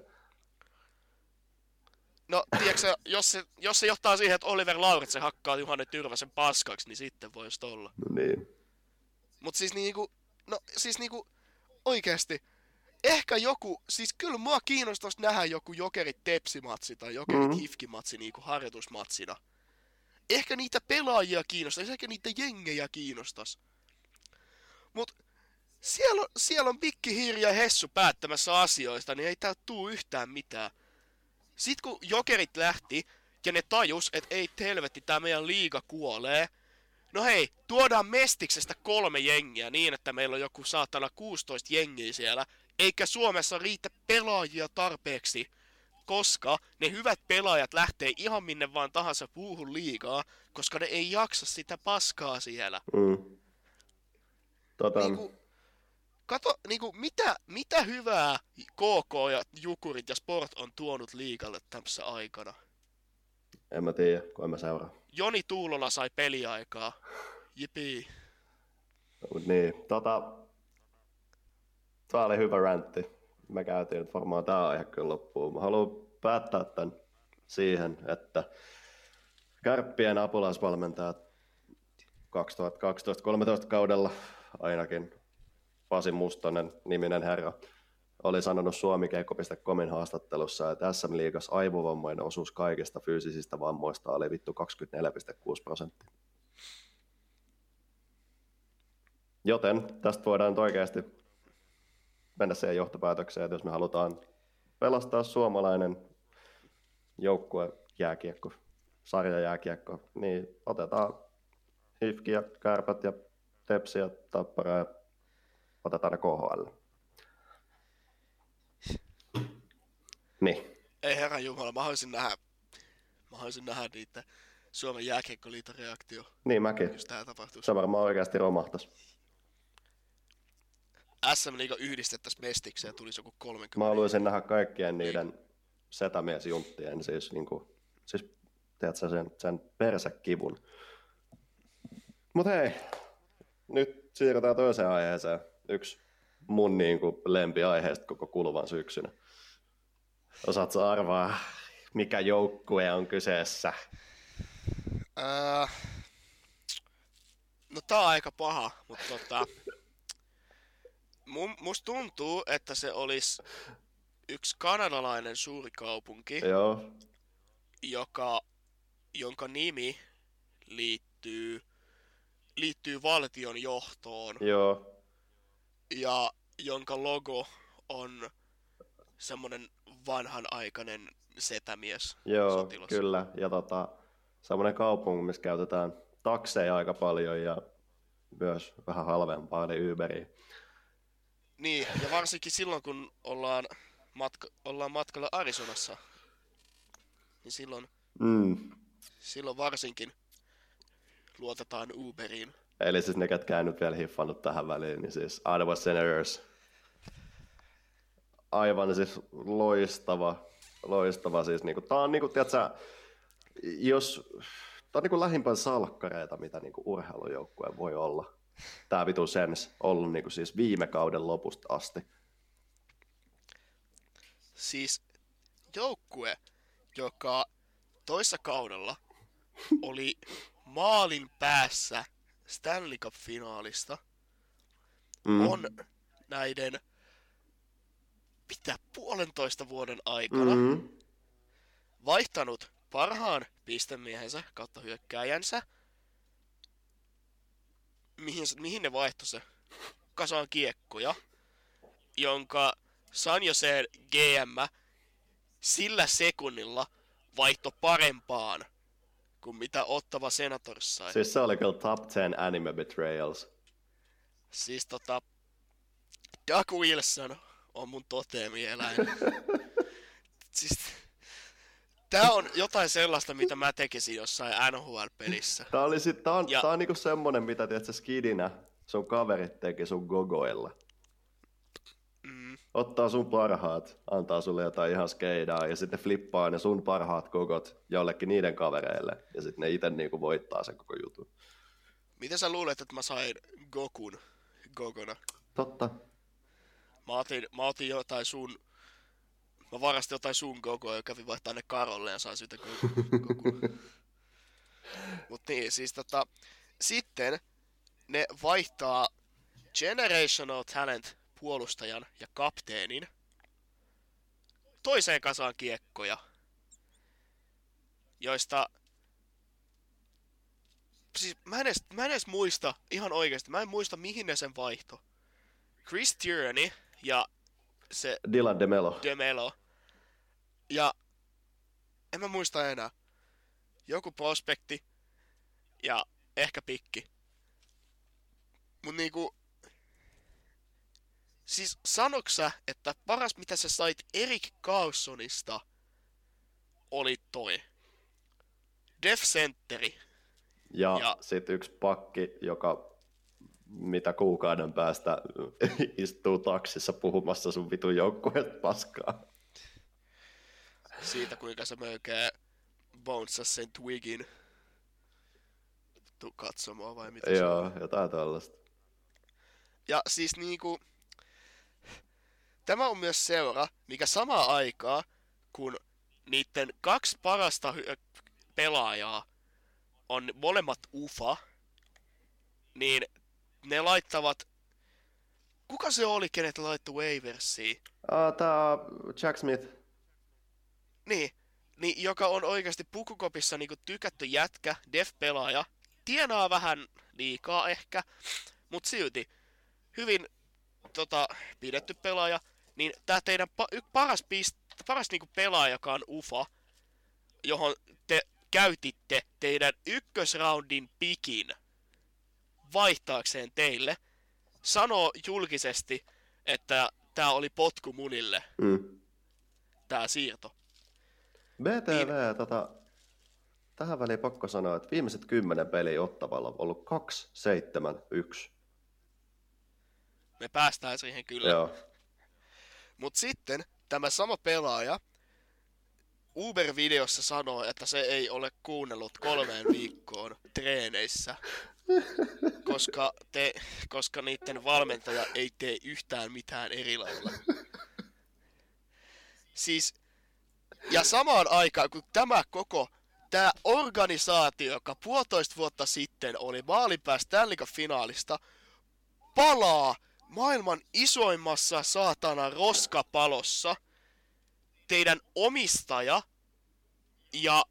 No, tiiäksä, jos se johtaa siihen, että Oliver Lauritsen hakkaa Juhani Tyrväsen paskaksi, niin sitten voisi olla. No niin. Mut siis niinku, No siis niinku oikeesti. Ehkä joku, siis kyllä mua kiinnostaisi nähdä joku Jokerit-Tepsi-matsi tai Jokerit-Hifki-matsi niinku harjoitusmatsina. Ehkä niitä pelaajia kiinnostaisi, ehkä niitä jengejä kiinnostaisi. Mut siellä on Pikki Hiiri ja Hessu päättämässä asioista, niin ei tää tuu yhtään mitään. Sit kun Jokerit lähti ja ne tajus, että ei helvetti, tää meidän liiga kuolee. No hei, tuodaan Mestiksestä 3 jengiä niin, että meillä on joku saatana 16 jengiä siellä. Eikä Suomessa riitä pelaajia tarpeeksi, koska ne hyvät pelaajat lähtee ihan minne vaan tahansa puuhun liigaa, koska ne ei jaksa sitä paskaa siellä. Mm. Kato, niinku, mitä hyvää KK ja Jukurit ja Sport on tuonut liigalle tämmössä aikana? En mä tiedä, kun en mä seuraa. Joni Tuulola sai peliaikaa. Jipii. Niin, Tää oli hyvä räntti. Mä käytiin nyt varmaan tää aihe kyllä loppuun. Mä haluan päättää tän siihen, että Kärppien apulaisvalmentajat 2012-2013 kaudella ainakin Pasi Mustonen niminen herra oli sanonut suomikeikko.comin haastattelussa, että SM-liigassa aivovammojen osuus kaikista fyysisistä vammoista oli vittu 24,6%. Joten tästä voidaan nyt oikeasti mennä siihen johtopäätökseen, että jos me halutaan pelastaa suomalainen joukkue jääkiekko, sarjajääkiekko, niin otetaan HIFK ja Kärpät ja Tepsi ja Tappara ja otetaan ne KHL. Niin. Ei herranjumala, mä haluaisin nähdä niitä Suomen jääkiekkoliiton reaktio. Niin mäkin. Jos tää tapahtuu. Se varmaan oikeasti romahtaisi. SM-liiga yhdistettäisiin Mestikseen ja tulisi joku 30. Mä haluaisin nähdä kaikkien niiden setämiesjunttien, siis niinku, siis tiedätkö sen persekivun. Mut hei, nyt siirrytään toiseen aiheeseen. Yksi mun niinku lempiaiheesta koko kuluvan syksynä. Osaatko arvaa, mikä joukkue on kyseessä? No tää on aika paha, mutta musta tuntuu, että se olisi yksi kanadalainen suurikaupunki, joo, jonka nimi liittyy valtion johtoon, joo, ja jonka logo on semmoinen vanhanaikainen setämies. Joo, sotilas. Kyllä. Ja semmoinen kaupunki, missä käytetään takseja aika paljon ja myös vähän halvempaa, eli Uberia. Niin, ja varsinkin silloin, kun ollaan matkalla Arizonassa, niin silloin varsinkin luotetaan Uberiin. Eli siis ne, ketkä en nyt vielä hiffannut tähän väliin, niin siis Ottawa Senators. Aivan siis loistava siis niinku, tää on niinku, tiiätsä, jos tää on niinku lähimpään salkkareita, mitä niinku urheilujoukkue voi olla. Tää vitu Sens ollut niinku siis viime kauden lopusta asti. Siis joukkue, joka toissa kaudella oli maalin päässä Stanley Cup-finaalista, on näiden puolentoista vuoden aikana vaihtanut parhaan pistemiehensä kautta hyökkääjänsä. Mihin ne vaihtoi se? Kasaan kiekkoja, jonka San Joseen GM sillä sekunnilla vaihtoi parempaan kuin mitä Ottawa Senators sai. Siis se oli kyllä top 10 anime betrayals. Siis Doug Wilson on mun toteemieläin. Siis, tää on jotain sellaista, mitä mä tekisin jossain NHL-pelissä. Tää on niinku semmonen, mitä tiedät sä skidinä sun kaverit teki sun gogoilla. Ottaa sun parhaat, antaa sulle jotain ihan skeidaa ja sitten flippaa ne sun parhaat gogot jollekin niiden kavereille. Ja sitten ne ite niinku voittaa sen koko jutun. Miten sä luulet, että mä sain Gokun gogona? Totta. Mä varastin jotain sun gogoa ja kävin vaihtaa ne Karolle ja sain siitä Gokun. Mut niin, siis sitten ne vaihtaa Generational Talent puolustajan ja kapteenin. Toiseen kasaan kiekkoja, joista... Siis mä en edes muista, ihan oikeasti, mä en muista mihin ne sen vaihto. Chris Tierney ja se... Dylan DeMello. Ja en mä muista enää. Joku prospekti ja ehkä pikki. Mut niinku... Siis sanoksä, että paras mitä sä sait Erik Karlssonista oli toi Def Centeri. Ja sit yksi pakki, joka mitä kuukauden päästä istuu taksissa puhumassa sun vitun joukkueet paskaa. Siitä kuinka se möykää Bonesas sen Twigin. Tuu katsomaan vai mitä se on. Joo, jotain tällaista. Ja siis niinku... Tämä on myös seura, mikä samaan aikaa, kun niiden kaksi parasta pelaajaa on molemmat ufa, niin ne laittavat... Kuka se oli, kenet laittoi waiversiin? Tää Jack Smith. Niin, joka on oikeasti pukukopissa niinku tykätty jätkä, def-pelaaja. Tienaa vähän liikaa ehkä, mut silti hyvin pidetty pelaaja. Niin tää teidän paras niinku pelaajakaan ufa, johon te käytitte teidän ykkösraundin pikin vaihtaakseen teille, sanoo julkisesti, että tää oli potku munille, tää siirto. BTV, tähän väliin pakko sanoa, että viimeiset 10 peliä Ottavalla on ollut 2-7-1. Me päästään siihen kyllä. Joo. Mut sitten tämä sama pelaaja Uber-videossa sanoo, että se ei ole kuunnellut 3 viikkoon treeneissä, koska niiden valmentaja ei tee yhtään mitään eri lailla. Siis, ja samaan aikaan, kun tämä organisaatio, joka 1,5 vuotta sitten oli maalinpää Stanley Cup finaalista, palaa maailman isoimmassa saatana roskapalossa, teidän omistaja ja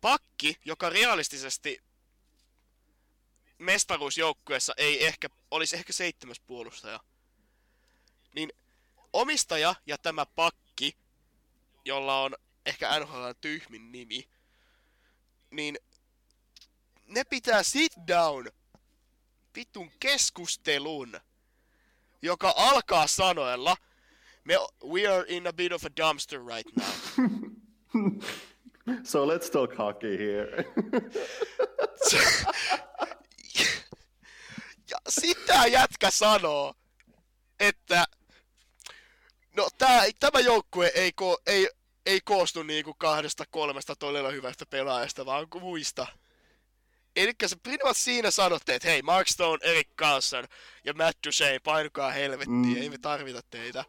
pakki, joka realistisesti mestaruusjoukkueessa olisi ehkä 7. puolustaja. Niin omistaja ja tämä pakki, jolla on ehkä NHL:n tyhmin nimi, niin ne pitää sit down vitun keskustelun, joka alkaa sanoilla "We are in a bit of a dumpster right now. So let's talk hockey here." Ja sitä jätkä sanoo, että no tämä joukkue ei koostu niinku 2-3 todella hyvästä pelaajasta, vaan muista. Elikkä se Prinvat siinä sanotte, että hei, Mark Stone, Erik Karlsson ja Matt Duchene, painukaa helvettiin, ei me tarvita teitä.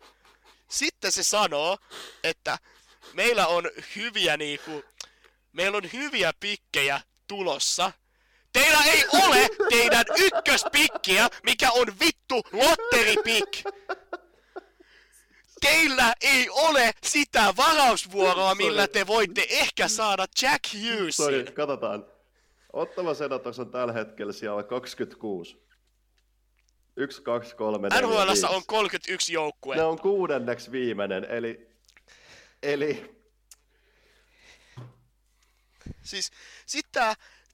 Sitten se sanoo, että meillä on hyviä pikkejä tulossa. Teillä ei ole teidän ykköspikkiä, mikä on vittu lotteripikki. Teillä ei ole sitä varausvuoroa, millä te voitte ehkä saada Jack Hughesin. Sori, katsotaan. Ottava Senators on tällä hetkellä siellä 26. 1, 2, 3, 4, 5. NHL:ssä on 31 joukkuetta. Ne on 6. viimeinen, eli... Siis sit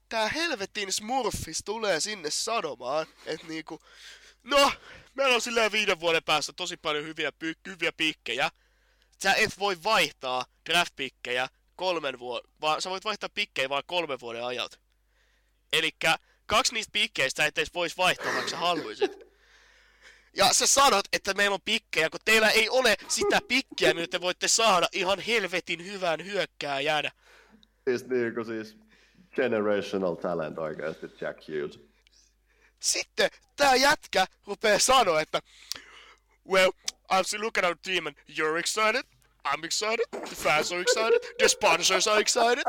tää helvetin smurfis tulee sinne sanomaan, että niinku... No, meillä on silleen 5 vuoden päässä tosi paljon hyviä pikkejä. Sä et voi vaihtaa draft-pikkejä 3 vuoden... Sä voit vaihtaa pikkejä vaan 3 vuoden ajalta. Elikkä 2 niistä pikkeistä et edes vois vaihtaa, vaikka sä haluisit. Ja sä sanot, että meillä on pikkejä, kun teillä ei ole sitä pikkiä, mitä te voitte saada ihan helvetin hyvän hyökkääjän. Siis generational talent oikeasti, Jack Hughes. Sitten tää jätkä rupee sanoa, että "Well, I'm looking at the team and you're excited, I'm excited, the fans are excited, the sponsors are excited."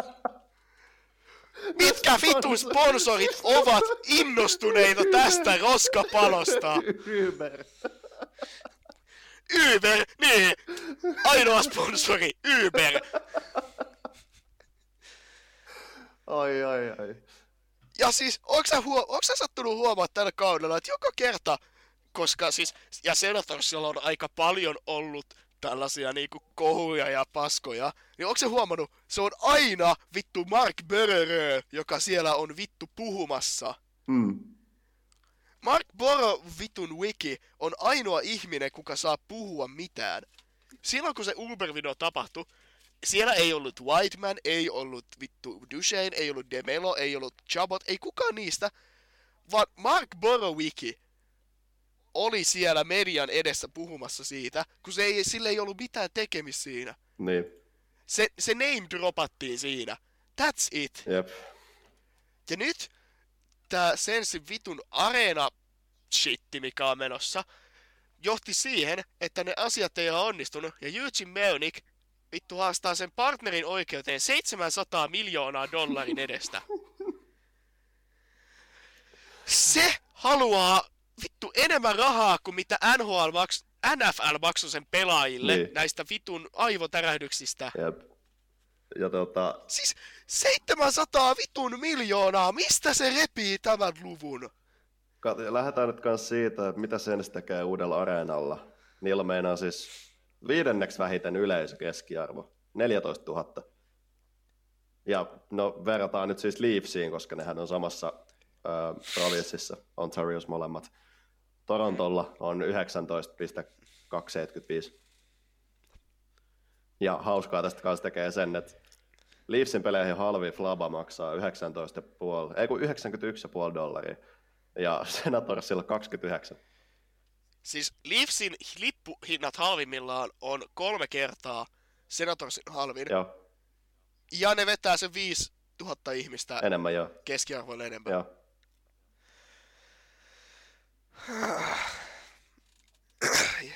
Mitkä vitun sponsorit ovat innostuneita tästä roskapalosta? Uber. Uber, niin. Ainoa sponsori, Uber. Ai. Ja siis, onks sä sattunut huomaa tällä kaudella, että joka kerta, koska siis, ja Senatorsilla on aika paljon ollut tällaisia niinku kohuja ja paskoja, niin onks sä huomannut, se on aina vittu Mark Borrerö, joka siellä on vittu puhumassa. Mm. Mark Borrerö vitun wiki on ainoa ihminen, kuka saa puhua mitään. Silloin kun se Uber-video tapahtui, siellä ei ollut Whiteman, ei ollut vittu Duchesne, ei ollut DeMelo, ei ollut Chabot, ei kukaan niistä, vaan Mark Borowicki oli siellä median edessä puhumassa siitä, kun sillä ei ollut mitään tekemistä siinä. Niin. Se name dropattiin siinä. That's it. Yep. Ja nyt tää Sensin vitun areena-shitti, mikä on menossa, johti siihen, että ne asiat ei ole onnistunut, ja Eugene Melnick vittu haastaa sen partnerin oikeuteen $700 miljoonaa edestä. Se haluaa vittu enemmän rahaa kuin mitä NFL maksoi sen pelaajille niin. Näistä vitun aivotärähdyksistä. Jep. Ja siis 700 vitun miljoonaa, mistä se repii tämän luvun? Lähdetään nyt kans siitä, että mitä sen tekee uudella areenalla. Niillä meinaa siis 5. vähiten yleisökeskiarvo, 14 000. Ja no verrataan nyt siis Leafsiin, koska nehän on samassa provinssissa, Ontariossa molemmat. Torontolla on 19,275. Ja hauskaa tästä kanssa tekee sen, että Leafsin peleihin halvin flaba maksaa $91,5. Ja Senatorsilla $29. Siis Leafsin lippuhinnat halvimmillaan on 3 kertaa Senatorsin halvin. Joo. Ja ne vetää sen 5,000 ihmistä enemmän, joo. Keskiarvoilla enemmän. Joo.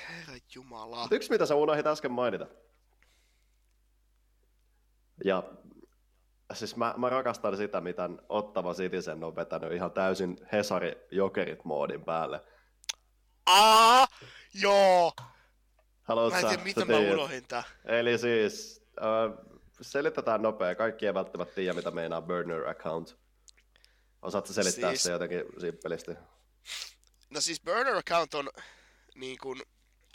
Herranjumala. Yksi mitä sä unohdit äsken mainita. Ja siis mä rakastan sitä, miten Ottawa Citizen on vetänyt ihan täysin Hesari-Jokerit-moodin päälle. Aa, joo! Mä en tiedä, miten mä unohdin tää. Eli siis, selitetään nopea. Kaikki ei välttämättä tiedä, mitä meinaa burner account. Osaatko selittää siis se jotenkin simppelisti? No siis burner account on niin kun,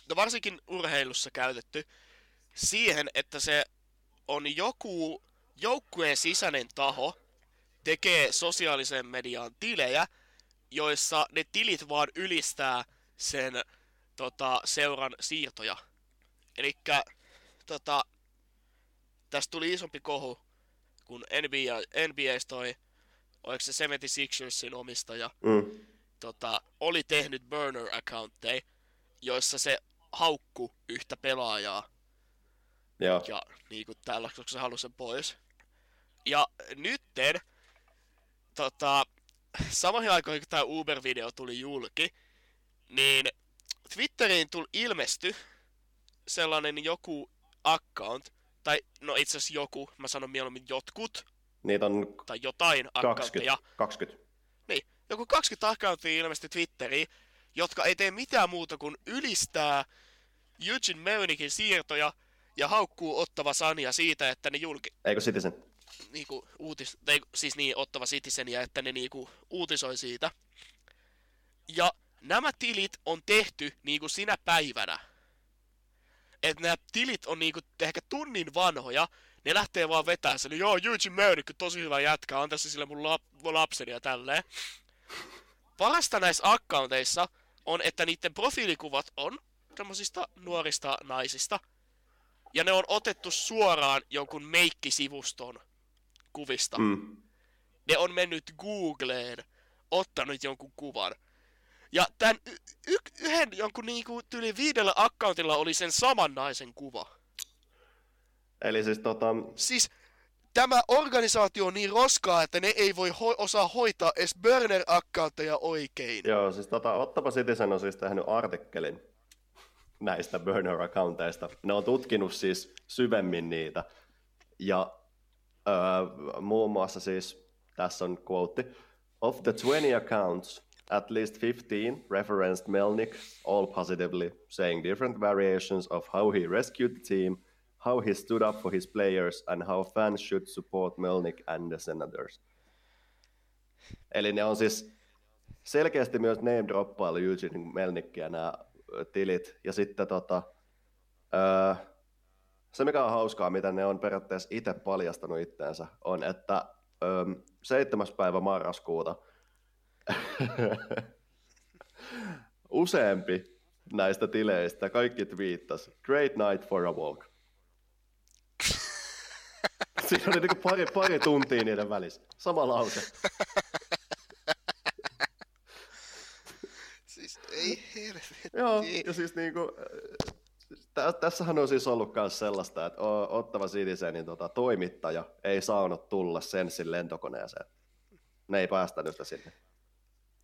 no varsinkin urheilussa käytetty siihen, että se on joku joukkueen sisäinen taho tekee sosiaaliseen mediaan tilejä, joissa ne tilit vaan ylistää sen seuran siirtoja. Elikkä tästä tuli isompi kohu, kun NBA's toi, oliko se 76ersin omistaja, oli tehnyt burner-accountteja, joissa se haukku yhtä pelaajaa. Yeah. Ja niinku tällä, koska se halusi sen pois. Ja nytten, samoihin aikoihin, kun tämä Uber-video tuli julki, niin Twitteriin ilmestyi sellainen joku account, tai no itse asiassa joku, mä sanon mieluummin jotkut, niitä on tai jotain 20. Niin, joku 20 accountia ilmestyi Twitteriin, jotka ei tee mitään muuta kuin ylistää Eugene Melnickin siirtoja ja haukkuu Ottava Sania siitä, että ne Eikö Citizen? Niinku Ottava Citizeniä, että ne niinku uutisoi siitä. Ja nämä tilit on tehty niinku sinä päivänä. Et nämä tilit on niinku ehkä tunnin vanhoja, ne lähtee vaan vetää sen. Joo, Eugene Melnick, tosi hyvä jätkä, on tässä sillä mun lapseni ja tälleen. Parasta näissä accounteissa on, että niiden profiilikuvat on tämmöisistä nuorista naisista. Ja ne on otettu suoraan jonkun meikkisivuston kuvista. Mm. Ne on mennyt Googleen, ottanut jonkun kuvan. Ja tämän yhden jonkun niinku yli 5 accountilla oli sen saman naisen kuva. Eli siis Siis tämä organisaatio on niin roskaa, että ne ei voi osaa hoitaa edes burner-accountteja oikein. Joo, siis Ottapa Citizen on siis tehnyt artikkelin näistä burner-accounteista. Ne on tutkinut siis syvemmin niitä. Ja muun muassa siis Tässä on quote. Of the 20 accounts, at least 15 referenced Melnick, all positively, saying different variations of how he rescued the team, how he stood up for his players and how fans should support Melnick and the Senators. Eli ne on siis selkeästi myös name-droppailu Eugene Melnickiä nämä tilit. Ja sitten se, mikä on hauskaa, mitä ne on periaatteessa itse paljastanut itteensä, on, että 7. päivä marraskuuta useampi näistä tileistä kaikki twiittasi Great night for a walk. Siinä oli niinku pari tuntia niiden välissä. Sama lause. Siis ei helvetti. Joo, ja siis niinku tässähän on siis ollut myös sellaista, että Ottava Citizenin toimittaja ei saanut tulla Sensin lentokoneeseen. Ne ei päästänyt sitä sinne.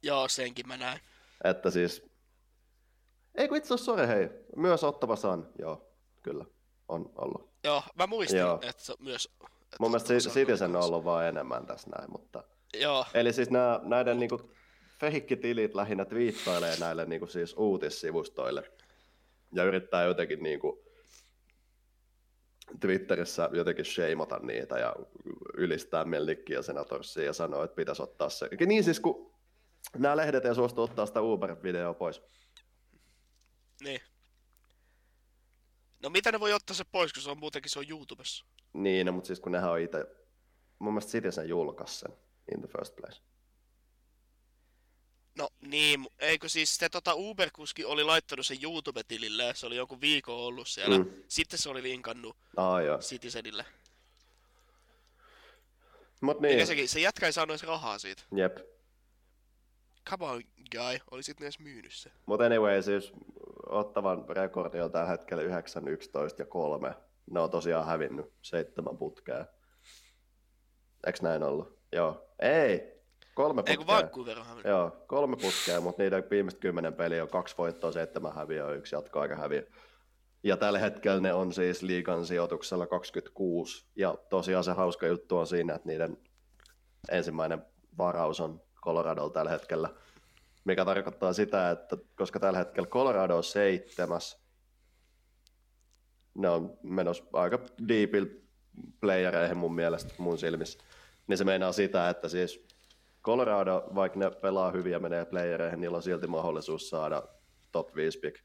Joo, senkin mä näin. Että siis, ei kun itse asiassa sori hei, myös Ottavassa on, joo, kyllä, on ollut. Joo, mä muistin, joo. Että myös... Että mun mielestä Citizen on ollut vaan enemmän tässä näin, mutta... Joo. Eli siis näiden niinku fehikkitilit lähinnä twiittailee näille niinku siis uutissivustoille. Ja yrittää jotenkin niinku Twitterissä jotenkin shameata niitä ja ylistää Melnickiä ja Senatorsia ja sanoa, että pitäisi ottaa se. Niin siis kun nämä lehdet ei suostu ottaa sitä Uber-videoa pois. Niin. No mitä ne voi ottaa se pois, kun se on muutenkin se on YouTubessa? Niin, no, mutta siis kun nehän on itse, mun mielestä Citizen julkaisi sen in the first place. No niin, eikö siis se Uber-kuski oli laittanut sen YouTube-tilille, se oli joku viikon ollut siellä, sitten se oli linkannut Citizenille. Mut niin. Eikä sekin, se jätkä ei saanut edes rahaa siitä. Jep. Come on guy, oli sitten edes myynyt se. Mut anyway, siis Ottavan rekordi on tällä hetkellä 9-11-3. Ne on tosiaan hävinnyt 7 putkea. Eiks näin ollut? Joo. Ei! 3 putkea. Eiku Vancouverhan. Joo, 3 putkea, mutta niiden viimeiset 10 peliä on 2 voittoa, 7 häviöä, 1 jatkoaika häviö. Ja tällä hetkellä ne on siis liigan sijoituksella 26. Ja tosiaan se hauska juttu on siinä, että niiden ensimmäinen varaus on Coloradolla tällä hetkellä. Mikä tarkoittaa sitä, että koska tällä hetkellä Colorado on 7. Ne on menossa aika deepil playereihin mun mielestä, mun silmissä. Niin se meinaa sitä, että siis Colorado, vaikka ne pelaa hyvin ja menee playereihin, niillä on silti mahdollisuus saada top 5 pick.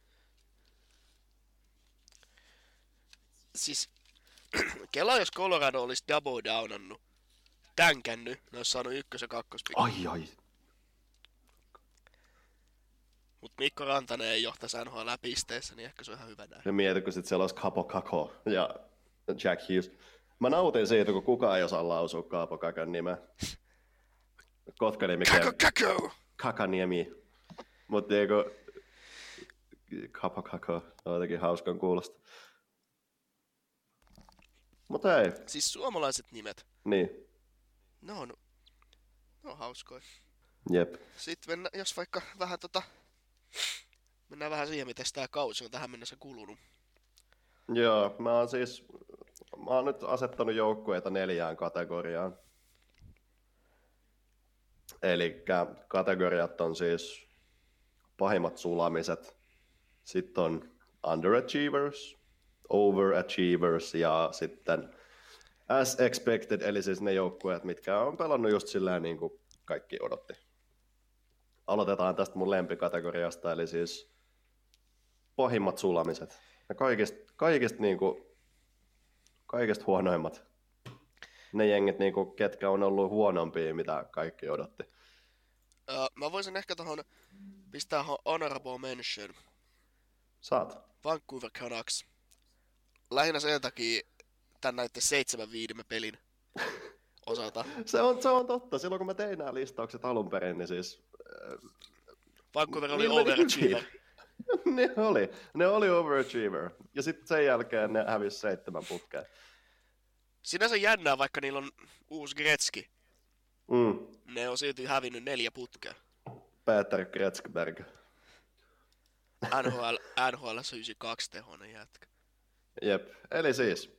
Siis, kela jos Colorado olisi double downannut, tänkännyt, ne olisi saanut 1- ja 2-pick. Ai. Mut Mikko Rantanen ei johtaisi NHL-pisteissä, niin ehkä se on ihan hyvä näin. Ja mieti, kun sit siellä olisi Kapo Kako ja Jack Hughes. Mä nautin siitä, kun kukaan ei osaa lausua Kapo Kakan nimeä. Kotkaniemi Kakaniemi. Mut niinku Kapo Kako on jotenkin hauskan kuulosta. Mut ei. Siis suomalaiset nimet. Niin. Ne on hauskoja. Jep. Sitten mennään, jos vaikka vähän mennään vähän siihen, miten tää kausi on tähän mennessä kulunut. Joo, mä oon nyt asettanut joukkueita 4 kategoriaan. Elikkä kategoriat on siis pahimmat sulamiset, sitten on underachievers, overachievers ja sitten as expected, eli siis ne joukkueet, mitkä on pelannut just sillä niin kuin kaikki odotti. Aloitetaan tästä mun lempikategoriasta, eli siis pahimmat sulamiset. Ja kaikista huonoimmat. Ne jengit, niinku, ketkä on ollut huonompia, mitä kaikki odotti. Mä voisin ehkä tohon pistää honorable mention. Saat. Vancouver Canucks. Lähinnä sen takia tän näytte 7-5 pelin osalta. se on totta. Silloin kun mä tein nämä listaukset alun perin, niin siis... Vancouver oli overachiever. Ne oli overachiever. Ja sitten sen jälkeen ne hävisi 7 putkeen. Sinänsä jännää, vaikka niillä on uusi Gretzky. Mm. Ne on silti hävinnyt 4 putkea. Peter Gretzberg. NHL 92 tehoinen jätkä. Jep, eli siis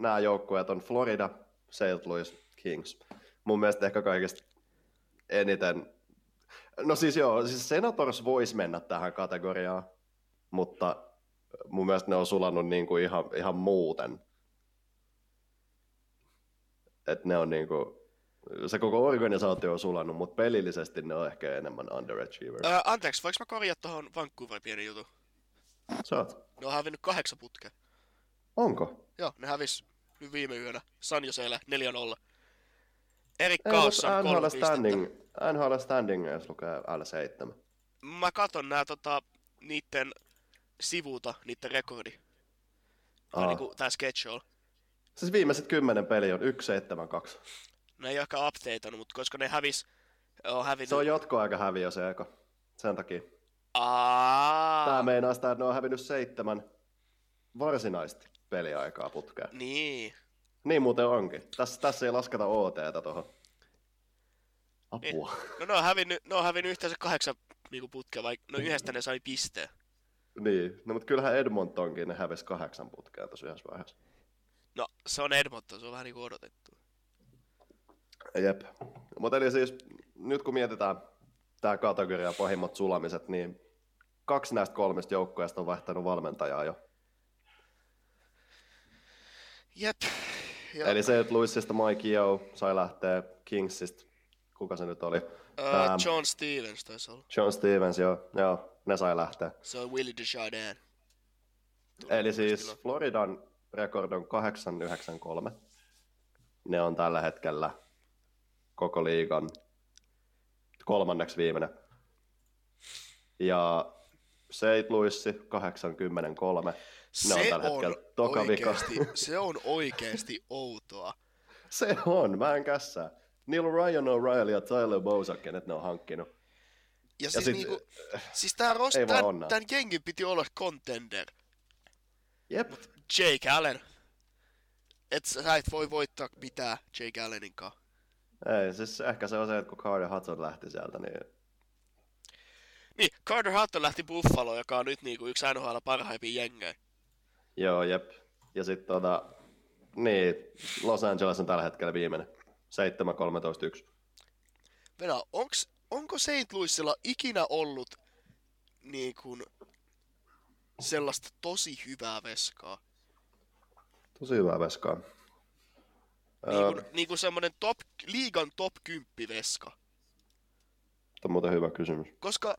nämä joukkueet on Florida, St. Louis, Kings. mun mielestä ehkä kaikista eniten. No siis joo, siis Senators voisi mennä tähän kategoriaan, mutta mun mielestä ne on sulannut niin kuin ihan muuten. Että ne on niin kuin, se koko organisaatio on sulannut, mutta pelillisesti ne on ehkä enemmän underachievers. Anteeksi, voinko mä korjaa tuohon Vancouverin pieni jutun? Saat. Ne on hävinnyt 8 putkea. Onko? Joo, ne hävis nyt viime yönä San Joseelle 4-0. Erik Karlsson 3 pistettä. NHL Standing, jos lukee L7. Mä katon nää niitten sivuilta, niitten rekordi. Tai niinku tää schedule. Siis viimeiset 10 peliä on 1-7-2. Ne ei oo ehkä updateannut, mutta koska ne on hävinnyt... Se on jotkoaika häviö se eka. Sen takia. Tää meinaa sitä, että ne on hävinnyt 7 varsinaisesti peliaikaa putkeen. Niin. Niin muuten onkin. Tässä ei lasketa OT:tä tohon. Apua. Niin. No ne on hävinnyt yhteensä 8 putkea, vaikka no yhdestä ne sai pisteen. Niin, no mutta kyllähän Edmontonkin ne hävisi 8 putkea tossa yhdessä vaiheessa. No se on Edmonton, se on vähän niinku odotettu. Jep. Mutta eli siis nyt kun mietitään tää kategoria pahimmat sulamiset, niin 2 näistä 3 joukkueesta on vaihtanut valmentajaa jo. Jep. Jep. Eli se, että Louisista Mike Yeo sai lähteä Kingsista. Kuka se nyt oli? John Stevens taisi olla. John Stevens, joo. Ne sai lähteä. Se on Willie Desjardins. Eli siis Floridan rekord on 8-9-3. Ne on tällä hetkellä koko liigan kolmanneksi viimeinen. Ja St. Louis 8-10-3. Ne on tällä hetkellä tokavika. Se on oikeasti outoa. Se on, mä en kässää. Neil Ryan O'Reilly ja Tyler Bozak, kenet ne on hankkinut. Ja siis niinku, siis tän jengin piti olla contender. Jep. Mut Jake Allen. Et sä et voi voittaa mitään Jake Alleninkaan. Ei, siis ehkä se on se, että kun Carter Hutton lähti sieltä, niin Carter Hutton lähti Buffaloon, joka on nyt niinku yksi NHL parhaimpia jengejä. Joo, jep. Ja sit niin, Los Angeles on tällä hetkellä viimeinen. 7-13-1. Venä, onko St. Louisilla ikinä ollut niin kuin sellaista tosi hyvää veskaa? Tosi hyvää veskaa. Niin kuin semmoinen liigan top 10 veska. Tämä on muuten hyvä kysymys. Koska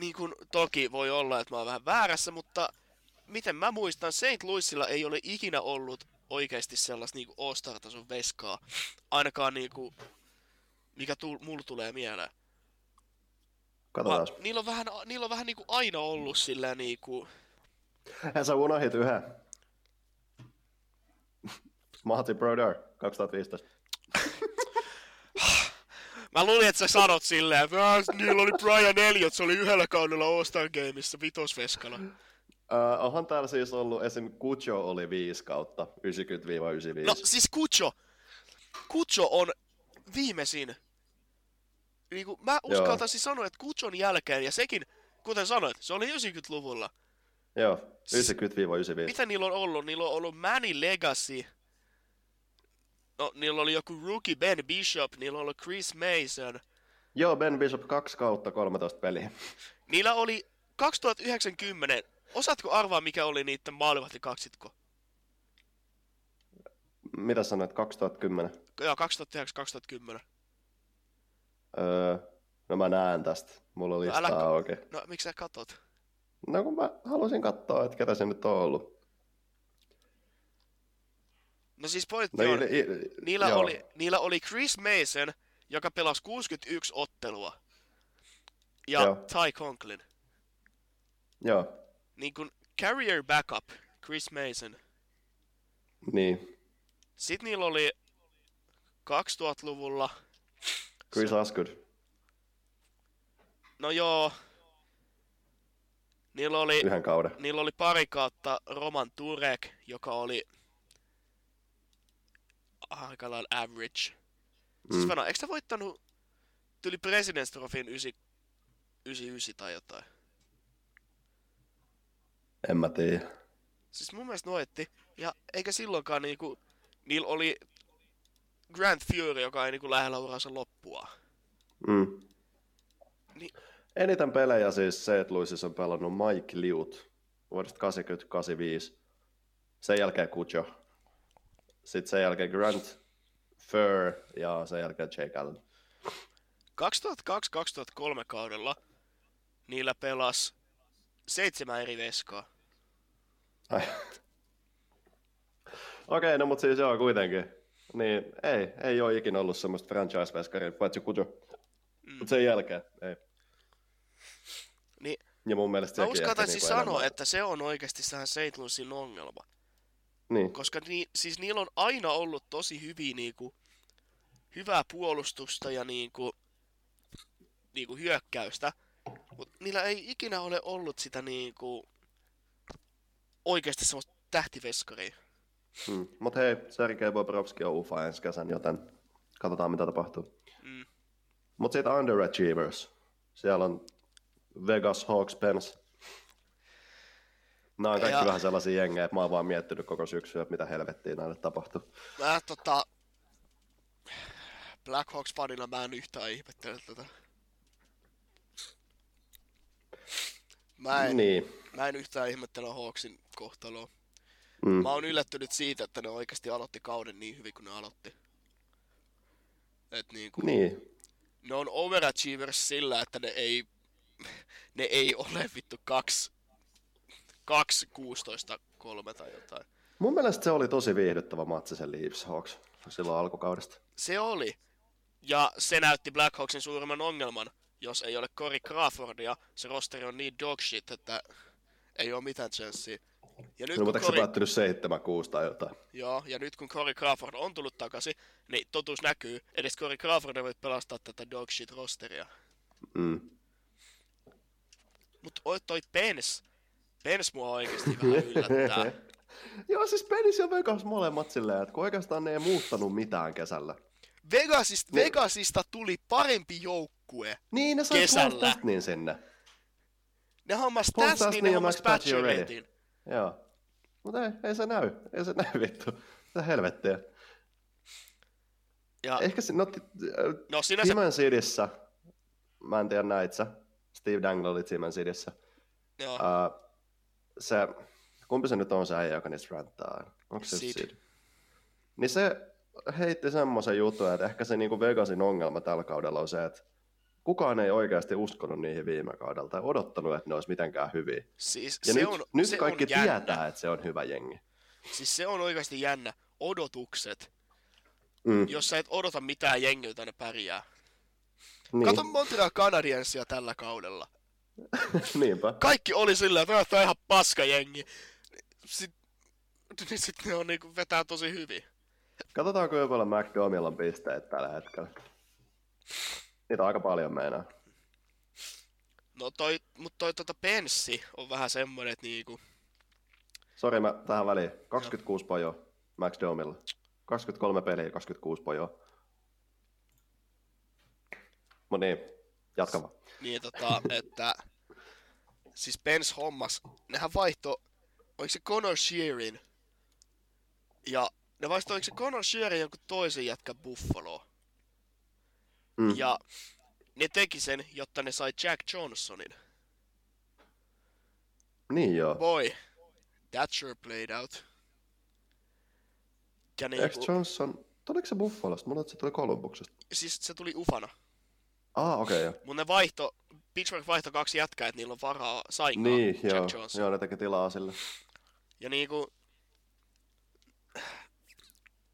niin kuin, toki voi olla, että mä oon vähän väärässä, mutta miten mä muistan, St. Louisilla ei ole ikinä ollut oikeesti sellas niinku All-Star-tason veskaa, ainakaan niinku, mikä mulle tulee mieleen. Katsotaan. Niillä on vähän niinku aina ollut sillä niinku... Sä unohit yhä. Marty Brodeur, 2015. Mä luulin, että sä sanot silleen, niillä oli Brian Elliott, se oli yhdellä kaudella All-Star-gameissa vitosveskana. Onhan täällä siis ollut, esim. Kucho oli 5 kautta, 90-95. No siis Kucho on viimeisin. Niin kuin mä uskaltaisin sanoa, että Kuchon jälkeen, ja sekin, kuten sanoit, se oli 90-luvulla. Joo, 90-95. Mitä niillä on ollut? Niillä on ollut Manny Legacy. No, niillä oli joku rookie Ben Bishop, niillä oli Chris Mason. Joo, Ben Bishop 2 kautta 13 peliä. Niillä oli 2090. Osaatko arvaa, mikä oli niitten maalivahtikaksikko? Mitä sanoit, 2010? Joo, 2009-2010. No mä näen tästä. Mulla on listaa auki. No miksi sä katot? No kun mä halusin katsoa, että ketä se nyt on ollut. No siis pointti on, niillä oli Chris Mason, joka pelasi 61 ottelua. Ja joo. Ty Conklin. Joo. Niin kuin Carrier Backup, Chris Mason. Niin. Sitten niillä oli 2000-luvulla... Chris Osgood. No joo. Niillä oli 2 kautta Roman Turek, joka oli... aika lailla average. Siis Venä, eikö sä voittanut... tuli President's Trophyn 99 tai jotain? En mä tiedä. Siis mun mielestä noitti. Ja eikä silloinkaan niinku... Niillä oli Grand Fury, joka ei niinku lähellä uransa loppua. Mm. Niin. Eniten pelejä siis St. Louisissa on pelannut Mike Liut vuodesta 1985. Sen jälkeen Kutjo. Sitten sen jälkeen Grant Fuhr ja sen jälkeen Jake Allen. 2002-2003 kaudella niillä pelasi 7 eri veskaa. Okei, no mut siis joo kuitenkin. Niin ei oo ikinä ollut semmoista franchise-veskaria, paitsi Kutjo. Mut sen jälkeen, ei. Niin, ja mun mielestä mä uskaltaisin niin sanoa, enemmän, että se on oikeesti sehän St. Louisin ongelma. Niin. Koska siis niillä on aina ollut tosi hyviä niinku hyvää puolustusta ja niinku hyökkäystä, mut niillä ei ikinä ole ollut sitä niinku oikeesti semmoista tähtiveskaria. Mut hei, Sergei Bobrovski on ufa ensi kesän, joten katsotaan mitä tapahtuu. Mm. Mut sit underachievers. Siellä on Vegas Hawks Pens. Nää on kaikki vähän sellaisia jengejä, että mä oon vaan miettinyt koko syksyä, että mitä helvettiä näille tapahtuu. Mä Black Hawks fanina mä en yhtään ihmettele tätä. Mä en yhtään ihmettele Hawksin kohtaloa. Mm. Mä oon yllättynyt siitä, että ne oikeasti aloitti kauden niin hyvin kuin ne aloitti. Et niinku, ne on overachievers sillä, että ne ei ole vittu 2-16-3 tai jotain. Mun mielestä se oli tosi viihdyttävä matsi sen Leafs Hawks silloin alkukaudesta. Se oli. Ja se näytti Black Hawksin suurimman ongelman. Jos ei ole Corey Crawfordia, se rosteri on niin dog shit, että ei oo mitään chanssiä. Ja nyt kun se päättynyt 7-6 tai jotain? Joo, ja nyt kun Corey Crawford on tullut takaisin, niin totuus näkyy. Edes Corey Crawford ei voi pelastaa tätä dog shit rosteria. Mm. Mut toi Pens mua oikeesti vähän yllättää. Joo, siis Pens ja Vegas molemmat silleen, että kun oikeastaan ne ei muuttanut mitään kesällä. Vegasista tuli parempi joukkue. Niin, ne sai Paul Stastnin sinne. Ne hommas Stastnin, ne hommas Paciorettin. Joo. Mut ei se näy vittu. Mitä helvettiä. Ja ehkä Timan Cityssä, mä en tiedä näit sä, Steve Dangle oli Timan Cityssä. Joo. Kumpi se nyt on se äijä, joka niistä ranttaa? Onko se Sid? Niin se heitti semmoisen jutun, että ehkä se niinku Vegasin ongelma tällä kaudella on se, että kukaan ei oikeasti uskonut niihin viime kaudella tai odottanut, että ne olisi mitenkään hyviä. Siis ja nyt kaikki tietää, että se on hyvä jengi. Siis se on oikeasti jännä. Odotukset. Mm. Jos sä et odota mitään jengiltä, ne pärjää. Niin. Kato Montreal Canadiensia tällä kaudella. Niinpä. Kaikki oli sillä, että tämä on ihan paska jengi. Sitten ne on niinku vetää tosi hyvin. Katsotaanko jopa olla McDonald's pisteet tällä hetkellä. Niitä aika paljon meinaa. No toi Penssi on vähän semmoinen, että niinku... Sori, mä tähän väliin. 26 pojoa McDonald'lla. 23 peliä, 26 pojoa. Mut niin, jatka vaan. Niin että... Siis Pens hommas, nehän vaihto... Oliko se Connor Shearin? Ja ne vaihtoi, oliko se Connor Shearin jonkun toisen jätkän Buffaloa? Mm. Ja ne teki sen, jotta ne sai Jack Johnsonin. Niin joo. Boy, that sure played out. Ja Jack Johnson, tuliko se Buffalosta? Mulla on, että se tuli Columbuksesta. Siis se tuli ufana. Okei joo. Mun ne Pittsburgh vaihto 2 jätkää, että niillä on varaa saikaa niin, Jack Johnson. Joo, ne teki tilaa sille. Ja niinku...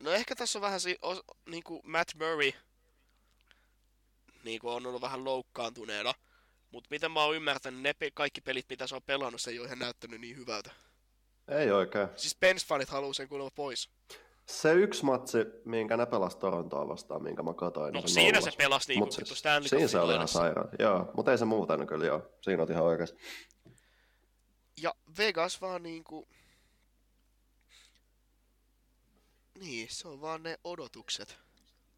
No ehkä tässä on vähän niinku Matt Murray... Niinku on ollut vähän loukkaantuneena. Mut miten mä oon ymmärtänyt, ne kaikki pelit mitä se on pelannut, se ei oo ihan näyttänyt niin hyvältä. Ei oikein. Siis Pens-fanit haluu sen kuulemma pois. Se yksi matsi, minkä ne pelasi Torontoa vastaan, minkä mä katoin. No siinä se pelasi niinku vittu Stanley Cupin. Siinä se oli ihan sairaan. Joo, mut ei se muuten kyllä joo. Siinä on ihan oikeesti. Ja Vegas vaan niinku... Niin, se on vaan ne odotukset.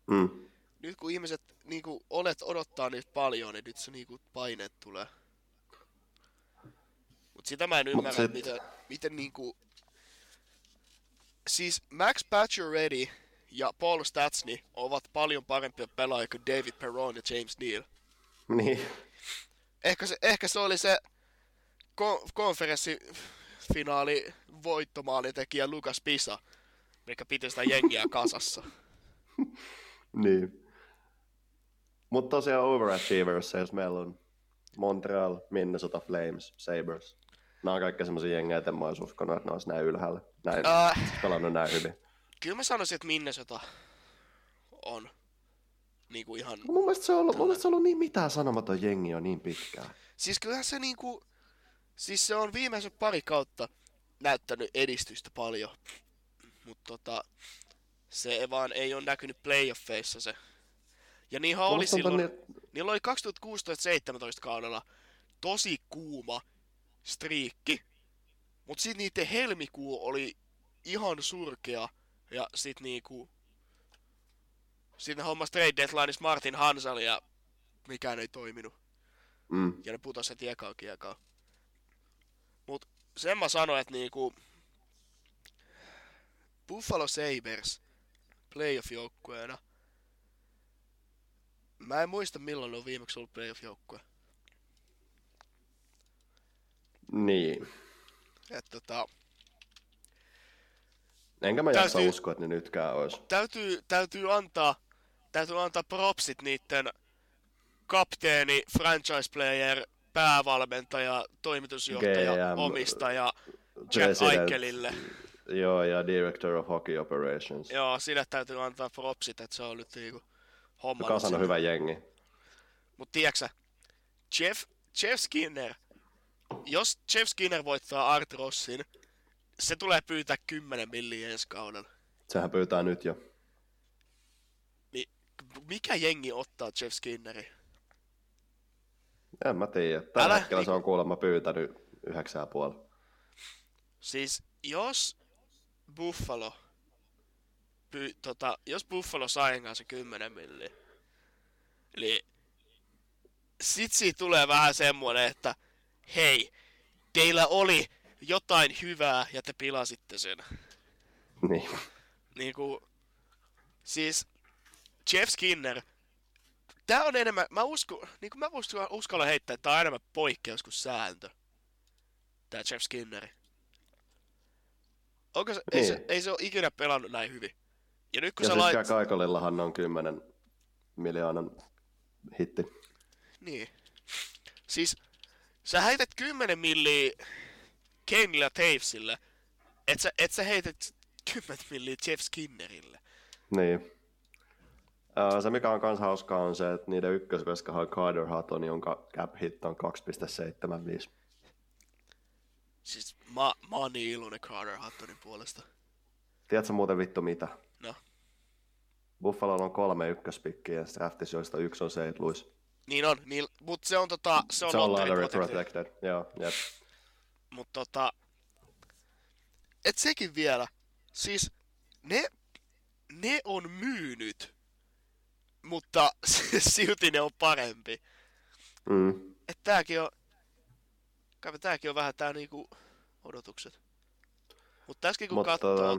Mm. Nyt kun ihmiset niinku odottaa niitä paljon, niin nyt se niinku paine tulee. Mut sitä mä en ymmärrä, miten niinku... Siis Max Pacioretty ja Paul Statsny ovat paljon parempia pelaajia kuin David Perron ja James Neal. Niin. Ehkä se oli se konferenssifinaali voittomaalintekijä Lucas Pisa, mikä piti sitä jengiä kasassa. Niin. Mutta tosiaan overachievers, jos meillä on Montreal, Minnesota Flames, Sabres. Nämä on kaikki semmoisia jengejä, että en mä ois uskonut, että ne olis näin ylhäällä. Näin, pelannut näin hyvin. Kyllä mä sanoisin, että Minnesota on niinku ihan... Mun mielestä se on ollut, niin mitään sanomaton jengi on niin pitkään. Siis kyllähän se niinku... Siis se on viimeisen pari kautta näyttänyt edistystä paljon. Mut se vaan ei oo näkynyt playoffeissa se. Ja niinhan oli silloin... Niillä oli 2016-17 kaudella tosi kuuma striikki. Mut sit niiden helmikuu oli ihan surkea. Ja sit niinku... Sitten hommas trade deadlineissa Martin Hansel ja mikään ei toiminut. Mm. Ja ne putosi heti ekaan. Mut sen mä sanoin, että niinku... Buffalo Sabres playoff-joukkueena. Mä en muista milloin on viimeksi ollut playoff-joukkue. Niin. Että enkä mä jaksa uskoa, että ne nytkään ois. Täytyy antaa propsit niitten kapteeni, franchise player, päävalmentaja, toimitusjohtaja, GM, omistaja, Jack Eichelille. Joo, ja Director of Hockey Operations. Joo, sille täytyy antaa propsit, että se on nyt niinku homma. Joka on hyvä jengi. Mut tiiäksä, Jeff Skinner, jos Jeff Skinner voittaa Art Rossin, se tulee pyytää 10 miljoonaa ensi kaudella. Sehän pyytää nyt jo. Mikä jengi ottaa Jeff Skinnerin? En mä tiedä. Tällä hetkellä se on kuulemma pyytänyt 9,5. Siis jos Buffalo jos Buffalo saa enkaan se 10 miljoonaa. Eli sit siitä tulee vähän semmoinen, että hei, teillä oli jotain hyvää ja te pilasitte sen. Niin. Niinku, siis Jeff Skinner, tää on enemmän, mä uskallan heittää, että tää on enemmän poikkeus kuin sääntö. Tää Jeff Skinneri. Onko se, niin. ei se oo ikinä pelannut näin hyvin. Ja nyt kun ja sä lait... Jack Eichelillahan on 10 miljoonan hitti. Niin. Siis, sä heität 10 miljoonaa Kenille ja Tavesille, et sä heitet 10 miljoonaa Jeff Skinnerille. Niin. Se mikä on kans hauskaa on se, että niiden ykkösveskahan on Carter Hutton, jonka cap hit on 2,75. Siis mä oon niin iloinen Carter Huttonin puolesta. Tiedätkö muuten vittu mitä? No. Buffalolla on 3 ykköspikkiä draftissa, joista yksi on St. Louis. Niin on, niin, mut se on se on lottery protected. Joo, jep. Mut et sekin vielä, siis ne on myynyt, mutta silti ne on parempi. Mm. Et tääkin on vähän tää niinku odotukset. Mut tässäkin kun katsoo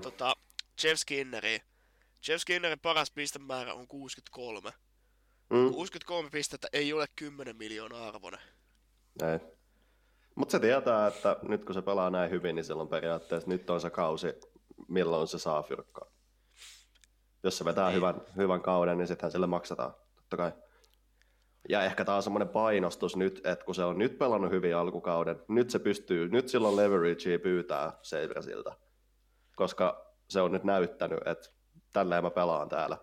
Jeff Skinnerin paras pistemäärä on 63. Mm. 63 pistettä ei ole 10 miljoonaa arvoinen. Ei. Mutta se tietää, että nyt kun se pelaa näin hyvin, niin silloin periaatteessa nyt on se kausi, milloin se saa fyrkkaa. Jos se vetää hyvän kauden, niin sittenhän sille maksataan, totta kai. Ja ehkä taas semmoinen painostus nyt, että kun se on nyt pelannut hyvin alkukauden, nyt silloin leveragea pyytää Sabersilta. Koska se on nyt näyttänyt, että tälleen mä pelaan täällä.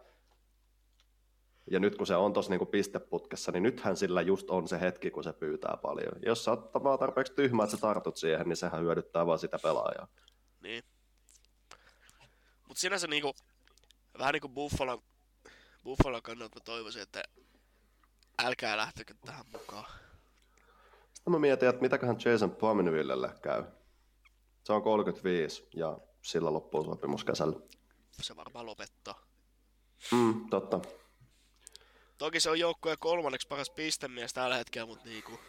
Ja nyt kun se on tossa niinku pisteputkessa, niin nythän sillä just on se hetki, kun se pyytää paljon. Jos sä oot tarpeeksi tyhmää, että sä tartut siihen, niin sehän hyödyttää vaan sitä pelaajaa. Niin. Mut sinänsä niinku, vähän niinku Buffalon kannalta mä toivoisin, että älkää lähtekö tähän mukaan. Sitten mä mietin, että mitäköhän Jason Pominvillelle käy. Se on 35 ja sillä loppuu sopimus kesällä. Se varmaan lopettaa. Totta. Toki se on joukkueen 3. paras pistemies tällä hetkellä, mutta niinku...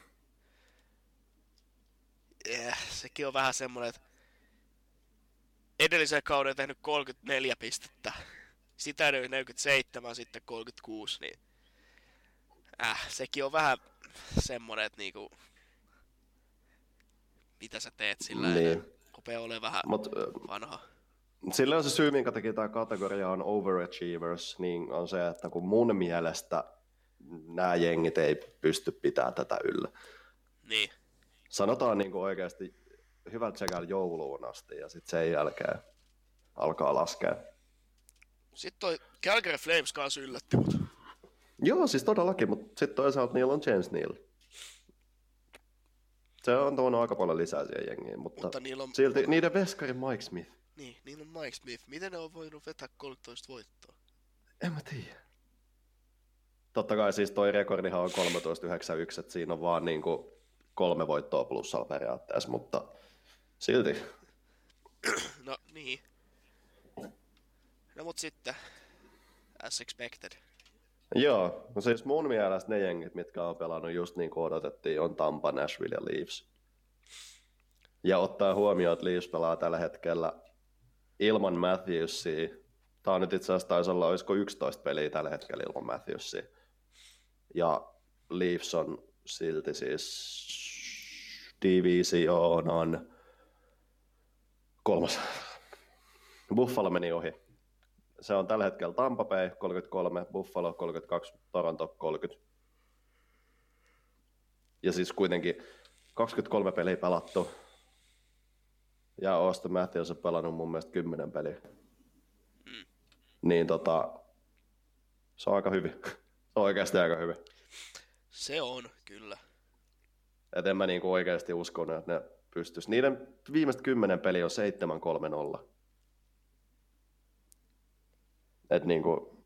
sekin on vähän semmonen, että edellisen kauden tehnyt 34 pistettä. sitä 47, sitten 36, niin sekin on vähän semmoinen, että niinku, mitä sä teet sillä niin. Rupeaa olemaan vähän vanha. Sillä on se syy, minkä takia tämä kategoria on overachievers, niin on se, että kun mun mielestä nämä jengit ei pysty pitämään tätä yllä. Niin. Sanotaan niinku oikeasti hyvä tsekään jouluun asti ja sitten sen jälkeen alkaa laskea. Sitten toi Calgary Flames kanssa yllätti mut. Joo, siis todellakin, mutta sitten toisaalta niillä on James Neal. Se on tuonut aika paljon lisää siihen jengiin, mutta on... silti niiden veskari Mike Smith. Niin, niillä on Mike Smith. Miten ne on voinut vetää 13 voittoa? En mä tiedä. Totta kai siis toi rekordihan on 13-9-1, että siinä on vaan niinku 3 voittoa plussalla periaatteessa, mutta silti. No niin. No mut sitten, as expected. Joo, no siis mun mielestä ne jengit, mitkä on pelannut just niin kuin odotettiin, on Tampa, Nashville ja Leafs. Ja ottaa huomioon, että Leafs pelaa tällä hetkellä ilman Matthewsia. Tää on nyt itse asiassa taisi olla, olisiko 11 peliä tällä hetkellä ilman Matthewsia. Ja Leafs on silti siis divisionan kolmas. Buffalo meni ohi. Se on tällä hetkellä Tampa Bay 33, Buffalo 32, Toronto 30. Ja siis kuitenkin 23 peliä pelattu. Ja Auston Matthews on pelannut mun mielestä 10 peliä. Mm. Niin se on aika hyvin. Se on oikeasti aika hyvin. Se on, kyllä. Et en mä niinku oikeasti uskonut, että ne pystyis. Niiden viimeiset 10 peliä on 7-3-0. Että niinku,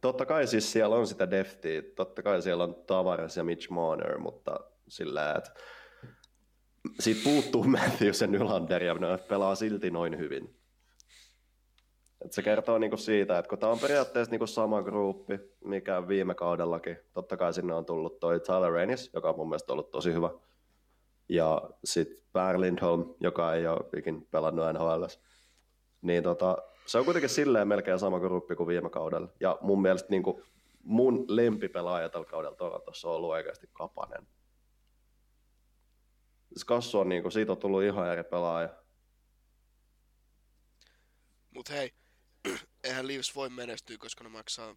totta kai siis siellä on sitä deftiä, totta kai siellä on Tavares ja Mitch Marner, mutta sillä, että siitä puuttuu Matthews ja Nylander ja ne pelaa silti noin hyvin. Et se kertoo niinku siitä, että kun tää on periaatteessa niinku sama gruppi, mikä viime kaudellakin, totta kai sinne on tullut toi Tyler Ennis, joka on mun mielestä ollut tosi hyvä, ja sit Per Lindholm, joka ei ole ikin pelannut NHL:ssä. Niin se on kuitenkin silleen melkein sama gruppi kuin viime kaudella. Ja mun mielestä niin kuin mun lempipelaaja tällä kaudella Torontossa on ollut oikeasti Kapanen. Kassu on, niin kuin, siitä on tullut ihan eri pelaaja. Mut hei, eihän Leafs voi menestyä, koska ne maksaa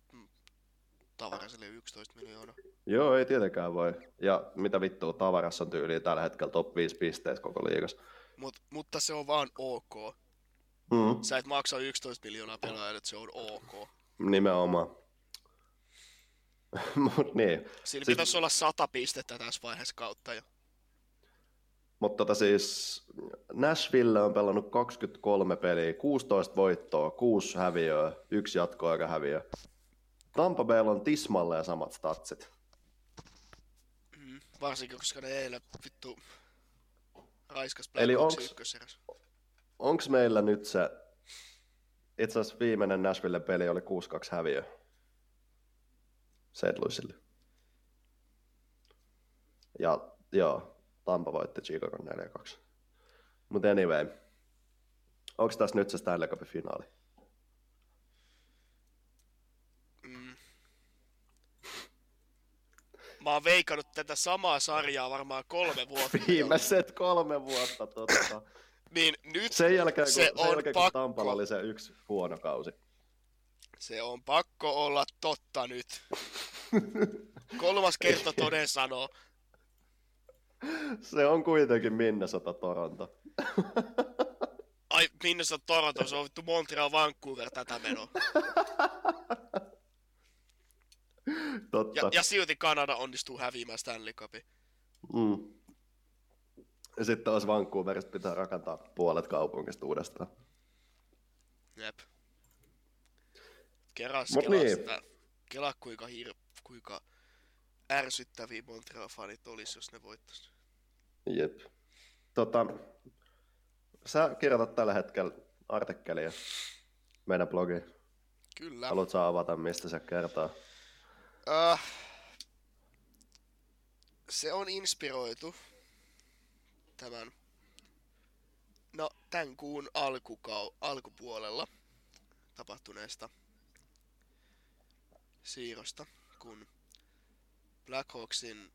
Tavarasille 11 miljoonaa. Joo, ei tietenkään voi. Ja mitä vittua, Tavaras on tyyliin tällä hetkellä top 5 pisteessä koko liigassa. Mutta se on vaan ok. Mm. Sä et maksaa 11 miljoonaa pelaajalle, että se on ok. Nimenomaan. Mut niin. Siinä pitäisi olla 100 pistettä tässä vaiheessa kautta jo. Mutta siis Nashville on pelannut 23 peliä, 16 voittoa, 6 häviöä, 1 jatkoaika häviö. Tampa Baylla on tismalleen samat statsit. Mm, varsinkin koska ne eilen vittu raiskas pelauksia ykköserässä. Onks meillä nyt se, itse asiassa viimeinen Nashvillen peli oli 6-2 häviö St. Louisille. Ja joo, Tampa voitti Chicago 4-2. Mut anyway, onks tässä nyt se Stanley Cupin finaali? Mm. Mä oon veikannut tätä samaa sarjaa varmaan 3 vuotta. Viimeiset 3 vuotta totta. Niin nyt sen jälkeen, kun Tampalla oli se yksi huono kausi. Se on pakko olla totta nyt. 3. kerta toden sanoo. Se on kuitenkin Minnesota Toronto. Ai Minnesota Toronto, se on vittu Montreal Vancouver tätä menoa. Totta. Ja silti Kanada onnistuu häviämään Stanley Cupin. Mm. Ja sitten taas Vancouverista pitää rakentaa puolet kaupungista uudestaan. Jep. Kelaa kuinka ärsyttäviä Montreal-fanit olis, jos ne voittais. Jep. Sä kirjoitat tällä hetkellä artikkelia meidän blogiin. Kyllä. Haluat sä avata, mistä se kertaa? Se on inspiroitu tämän kuun alkupuolella tapahtuneesta siirrosta, kun Blackhawksin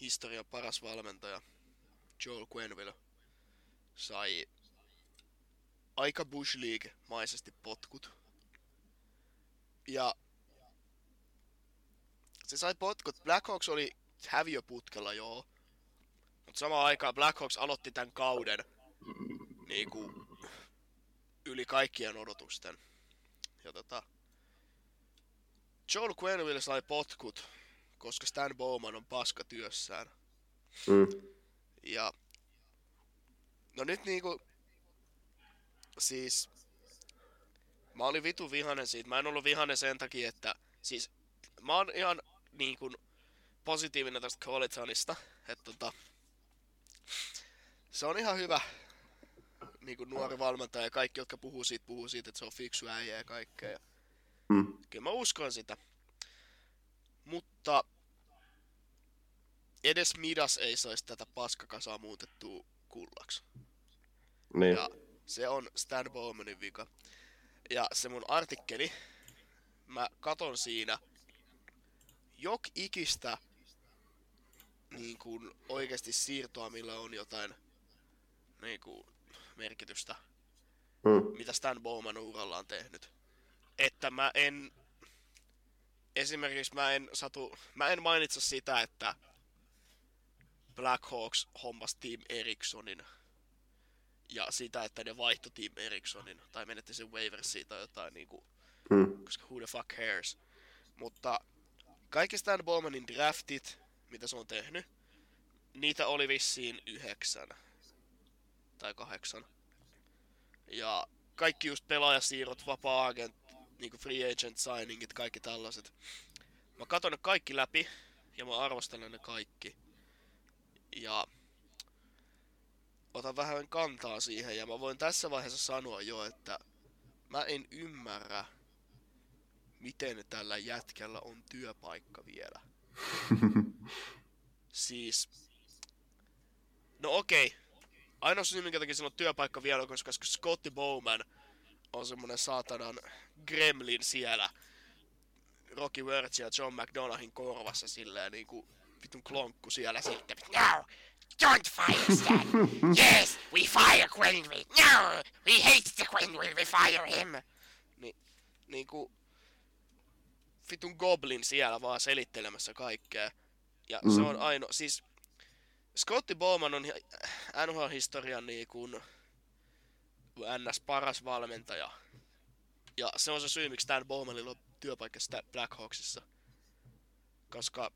historian paras valmentaja Joel Quenneville sai aika Bush League-maisesti potkut. Ja se sai potkut. Blackhawks oli häviöputkella, joo. Mutta samaan aikaan Blackhawks aloitti tämän kauden niinku yli kaikkien odotusten. Ja Joel Quenneville sai potkut, koska Stan Bowman on paska työssään. Mm. Ja no nyt niinku siis mä olin vitu vihanen siitä. Mä en ollut vihanen sen takia, että siis mä oon ihan niinkun positiivinen tästä Colletonista, että se on ihan hyvä niinku nuori valmentaja ja kaikki, jotka puhuu siitä, että se on fiksu äijä ja kaikkea. Ja kyllä mä uskon sitä. Mutta edes Midas ei saisi tätä paskakasaa muutettua kullaksi. Niin. Ja se on Stan Bowmanin vika. Ja se mun artikkeli, mä katon siinä ikistä niin kuin oikeasti siirtoa, millä on jotain niin kuin merkitystä, mitä Stan Bowman on urallaan tehnyt. Että mä en esimerkiksi mä en mainitse sitä, että Blackhawks hommas Team Ericssonin ja sitä, että ne vaihtoi Team Ericssonin tai menetti sen waiversiin tai jotain niinku, koska who the fuck cares. Mutta kaikki Stan Bowmanin draftit, mitä se on tehnyt, niitä oli vissiin 9 tai 8. Ja kaikki just pelaajasiirrot, vapaa-agent, niinku free agent signingit, kaikki tällaiset. Mä katon ne kaikki läpi ja mä arvostelen ne kaikki. Ja otan vähän kantaa siihen ja mä voin tässä vaiheessa sanoa jo, että mä en ymmärrä, miten tällä jätkällä on työpaikka vielä. Siis, no okei. Ainoa syy, minkä takia sillä on työpaikka vielä, koska Scottie Bowman on semmonen saatanan gremlin siellä Rocky Wirtz ja John McDonaghin korvassa silleen niinku vitun klonkku siellä sitten. No! Don't fire Stan! Yes! We fire Quenneville! No! We hate the Quenneville! We fire him! Niinku vitun goblin siellä vaan selittelemässä kaikkea. Ja se on ainoa, siis Scottie Bowman on NHL-historian niinkun NS paras valmentaja. Ja se on se syy, miksi Stan Bowmanilla on työpaikka Blackhawksissa. Koska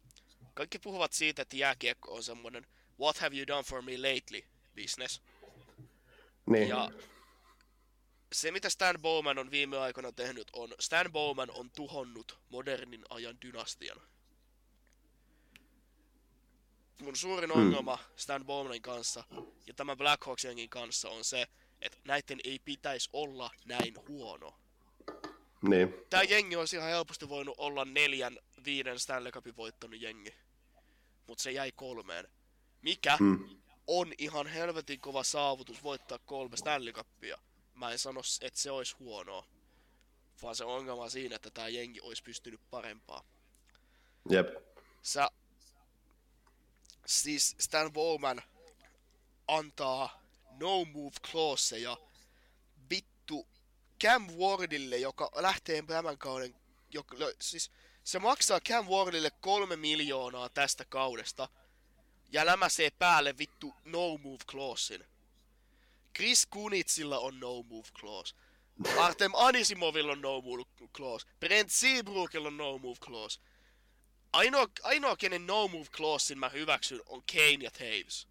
kaikki puhuvat siitä, että jääkiekko on semmonen what have you done for me lately business. Niin. Ja se, mitä Stan Bowman on viime aikoina tehnyt, on Stan Bowman on tuhonnut modernin ajan dynastian. Mun suurin ongelma Stan Bowmanin kanssa ja tämän Blackhawksien kanssa on se, että näitten ei pitäisi olla näin huono. Niin. Tää jengi olisi ihan helposti voinut olla 4-5 Stanley Cupin voittanut jengi. Mut se jäi 3. Mikä on ihan helvetin kova saavutus voittaa 3 Stanley Cupia. Mä en sano, että se olisi huonoa. Vaan se ongelma siinä, että tää jengi olisi pystynyt parempaa. Jep. Siis Stan Bowman antaa no move clauseja vittu Cam Wardille, joka lähtee tämän kauden. Siis se maksaa Cam Wardille 3 miljoonaa tästä kaudesta ja lämäsee päälle vittu no move clausein. Chris Kunitzilla on no move clause. Artem Anissimovilla on no move clause. Brent Seabrookilla on no move clause. Ainoa kenen no move clausein mä hyväksyn on Kane ja Taves.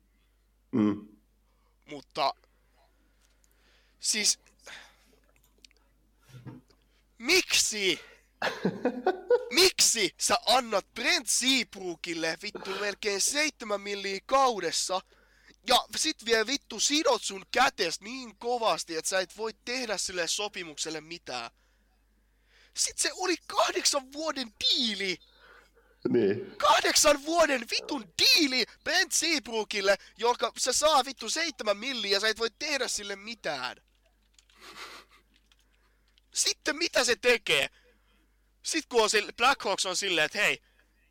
Mutta siis miksi sä annat Brent Seabrookille vittu melkein 7 milliä kaudessa ja sit vielä vittu sidot sun kätes niin kovasti, että sä et voi tehdä sille sopimukselle mitään. Sit se oli 8 vuoden diili. Niin. 8 vuoden vitun diili Brent Seabrookille, joka se saa vittu 7 milliä ja sä et voi tehdä sille mitään. Sitten mitä se tekee? Sitten kun on Blackhawks on silleen, että hei,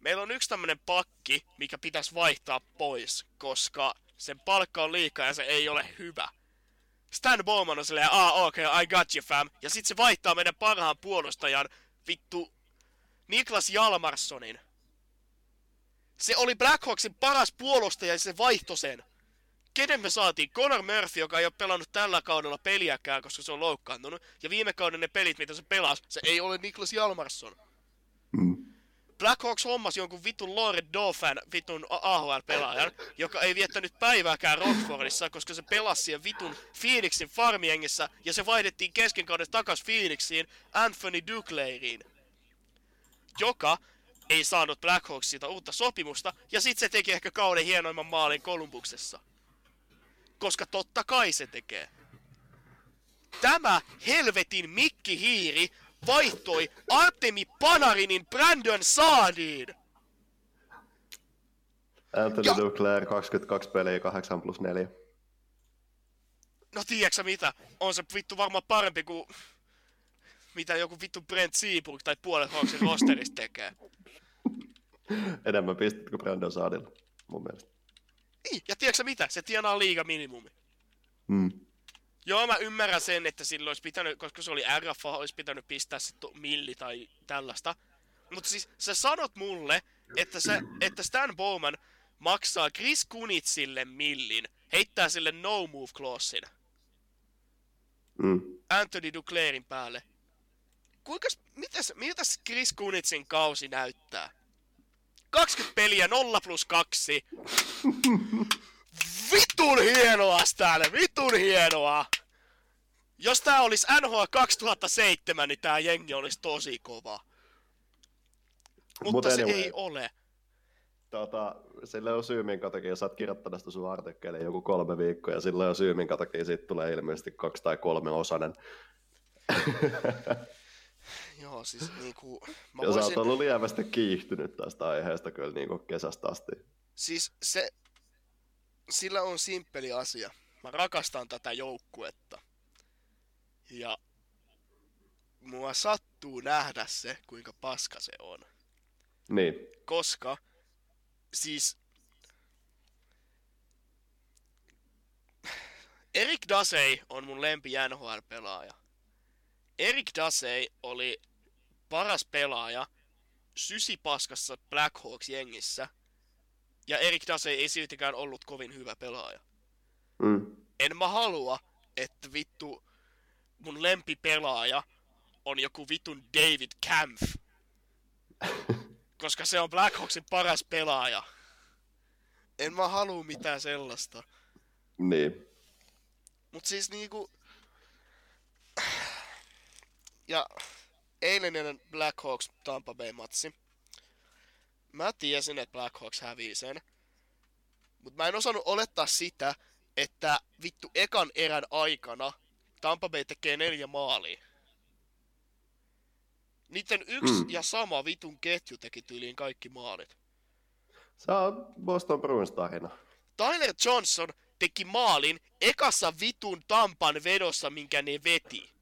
meillä on yksi tämmönen pakki, mikä pitäisi vaihtaa pois, koska sen palkka on liikaa ja se ei ole hyvä. Stan Bowman on silleen, okei, I got you fam. Ja sit se vaihtaa meidän parhaan puolustajan, vittu, Niklas Jalmarssonin. Se oli Blackhawksin paras puolustaja ja se vaihtoi sen. Kenen me saatiin? Connor Murphy, joka ei ole pelannut tällä kaudella peliäkään, koska se on loukkaantunut. Ja viime kauden ne pelit, mitä se pelasi, se ei ole Niklas Jalmarsson. Blackhawks hommasi jonkun vitun Lord Dauphin vitun AHL-pelaajan, joka ei viettänyt päivääkään Rockfordissa, koska se pelasi siellä vitun Phoenixin farmiengissä, ja se vaihdettiin kesken kauden takas Phoenixiin Anthony Duclairiin, joka ei saanut Blackhawksilta uutta sopimusta, ja sit se teki ehkä kauden hienoimman maalin Columbuksessa. Koska totta kai se tekee. Tämä helvetin mikkihiiri vaihtoi Artemi Panarinin Brandon Saadiin! Anthony Duclair, 22 peliä, 8+4. No tiiäksä mitä? On se vittu varmaan parempi kuin mitä joku vittu Brent Seaburg tai puolet Hawksin rosterista tekee. Enemmän pistet kuin Brandon Saadilla, mun mielestä. Niin, ja tiiäksä mitä? Se tienaa liigaminimumi. Joo, mä ymmärrän sen, että silloin olisi pitänyt, koska se oli RFA, olisi pitänyt pistää sitten milli tai tällaista. Mutta siis sä sanot mulle, että Stan Bowman maksaa Chris Kunitzille millin, heittää sille no move clausein. Anthony Duclairin päälle. Miltäs Chris Kunitzin kausi näyttää? 20 peliä, 0+2. Vitun hienoa, Stan! Vitun hienoa! Jos tää olis NHL 2007, niin tää jengi olis tosi kova. Mutta se anyway, ei ole. Sillä on syy, minkä takia sä oot kirjoittanut sitä sun artikkeliin joku 3 viikkoa, ja sillä on syy, minkä takia siitä tulee ilmeisesti 2 tai 3 osainen. Joo, siis niinku... Ja sä oot ollut lievästi kiihtynyt tästä aiheesta kyllä niinku kesästä asti. Siis se... Sillä on simppeli asia. Mä rakastan tätä joukkuetta. Ja mua sattuu nähdä se, kuinka paska se on. Niin. Koska, siis... Erik Dasey on mun lempi NHL-pelaaja. Erik Dasey oli paras pelaaja sysipaskassa Blackhawks-jengissä. Ja Erik Dasey ei siltikään ollut kovin hyvä pelaaja. En mä halua, että vittu mun lempipelaaja on joku vitun David Kampf. Koska se on Blackhawksin paras pelaaja. En mä halua mitään sellaista. Niin. Mut siis niinku... Ja eilinen Blackhawks Tampa Bay -matsi. Mä tiesin, että Blackhawks hävii sen, mut mä en osannut olettaa sitä, että vittu ekan erän aikana Tampa Bay tekee 4 maalia. Niitten yksi ja sama vitun ketju teki tyyliin kaikki maalit. Se on Boston Bruins -tarina. Tyler Johnson teki maalin ekassa vitun Tampan vedossa, minkä ne veti.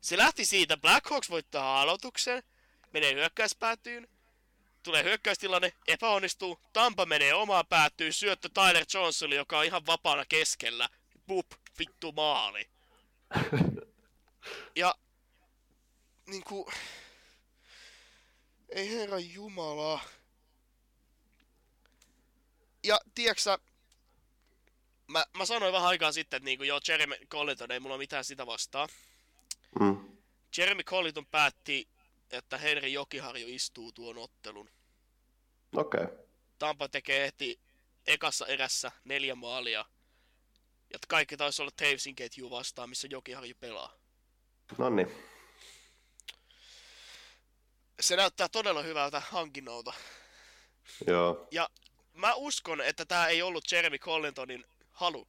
Se lähti siitä, Blackhawks voittaa aloituksen, menee hyökkäyspäätyyn. Tulee hyökkäystilanne, epäonnistuu, Tampa menee omaan päätyyn, syöttö Tyler Johnsonille, joka on ihan vapaana keskellä. Bup, vittu maali. Ja niinku... Ei herra jumala. Ja tiiäksä... Mä sanoin vähän aikaa sitten, että niinku joo, Jeremy Collington, ei mulla mitään sitä vastaan. Jeremy Collington päätti, että Henri Jokiharju istuu tuon ottelun. Okei. Okay. Tampa tekee heti ekassa erässä 4 maalia. Ja kaikki taisi olla Tavesin ketjua vastaan, missä Jokiharju pelaa. Noniin. Se näyttää todella hyvältä hankinnolta. Joo. Ja mä uskon, että tää ei ollut Jeremy Collingtonin halu.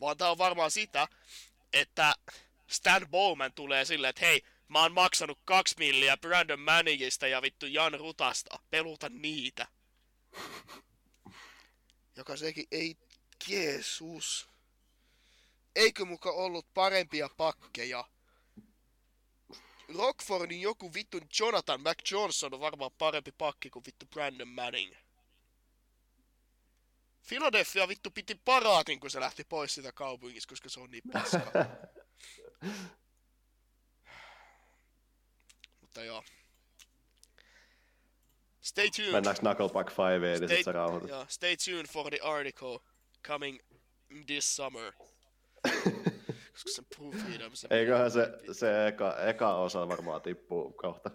Vaan tää on varmaan sitä, että Stan Bowman tulee silleen, että hei, mä oon maksanut 2 milliä Brandon Manningista ja vittu Jan Rutasta. Peluta niitä. Joka sekin ei... Jeesus. Eikö muka ollut parempia pakkeja? Rockfordin joku vittu Jonathan McJohnson on varmaan parempi pakki kuin vittu Brandon Manning. Philadelphia vittu piti paraatin, kun se lähti pois sitä kaupungista, koska se on niin paskaa. Mutta joo. Stay tuned. Mennäänkö Knuckleback 5, eli sit sä rauhoitut. Yeah, stay tuned for the article coming this summer. Koska sen proofreadam se... Eiköhän se eka osa varmaan tippuu kohta.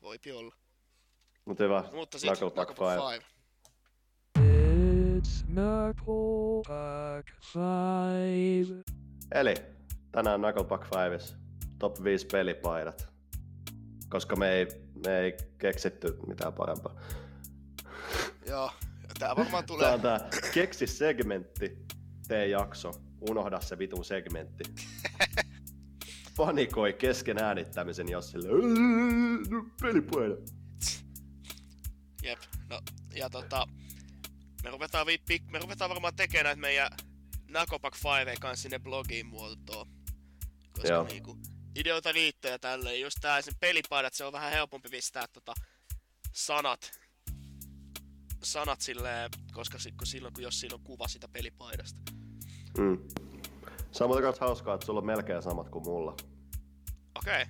Voipi olla. Mut hyvä, Knuckleback 5. Nacobac 5. Eli tänään Nacobac 5 top 5 pelipaidat, koska me ei keksitty mitään parempaa. Joo, tää varmaan tulee. Tää on tää keksi segmentti, tee jakso, unohda se vitun segmentti. Panikoi kesken äänittämisen, jos sille pelipaida. Jep, no ja Me ruvetaan varmaan tekemään näitä meidän Nacobac 5 kanssa sinne blogiin muotoon. Koska niinku ideoita liittyy ja tälleen. Just tää sen pelipaidat, se on vähän helpompi pistää sanat silleen, koska silloin kun siinä on kuva sitä pelipaidasta. Mm. Samoin kans hauskaa, että sulla on melkein samat kuin mulla. Okei. Okay.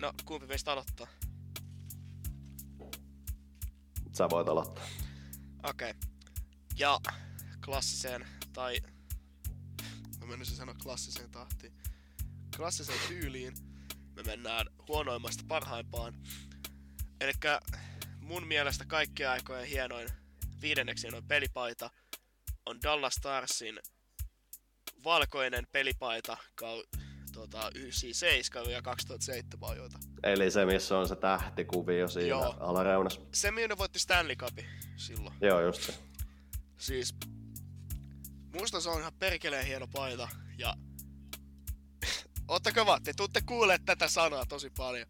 No, kumpi meistä aloittaa? Sä voit aloittaa. Okei. Okay. Ja klassiseen tai... Mä menisin sanoa klassiseen tahtiin. Klassiseen tyyliin me mennään huonoimmasta parhaimpaan. Elikkä mun mielestä kaikkien aikojen viidenneksi hienoin pelipaita on Dallas Starsin valkoinen pelipaita 97 ja 2007 ajoita. Eli se, missä on se tähtikuvio siinä alareunassa. Se, minne voitti Stanley Cupin silloin. Joo, just se. Siis, musta se on ihan perkeleen hieno paita, ja... Ottakaa vaan, te tuutte kuulemaan tätä sanaa tosi paljon.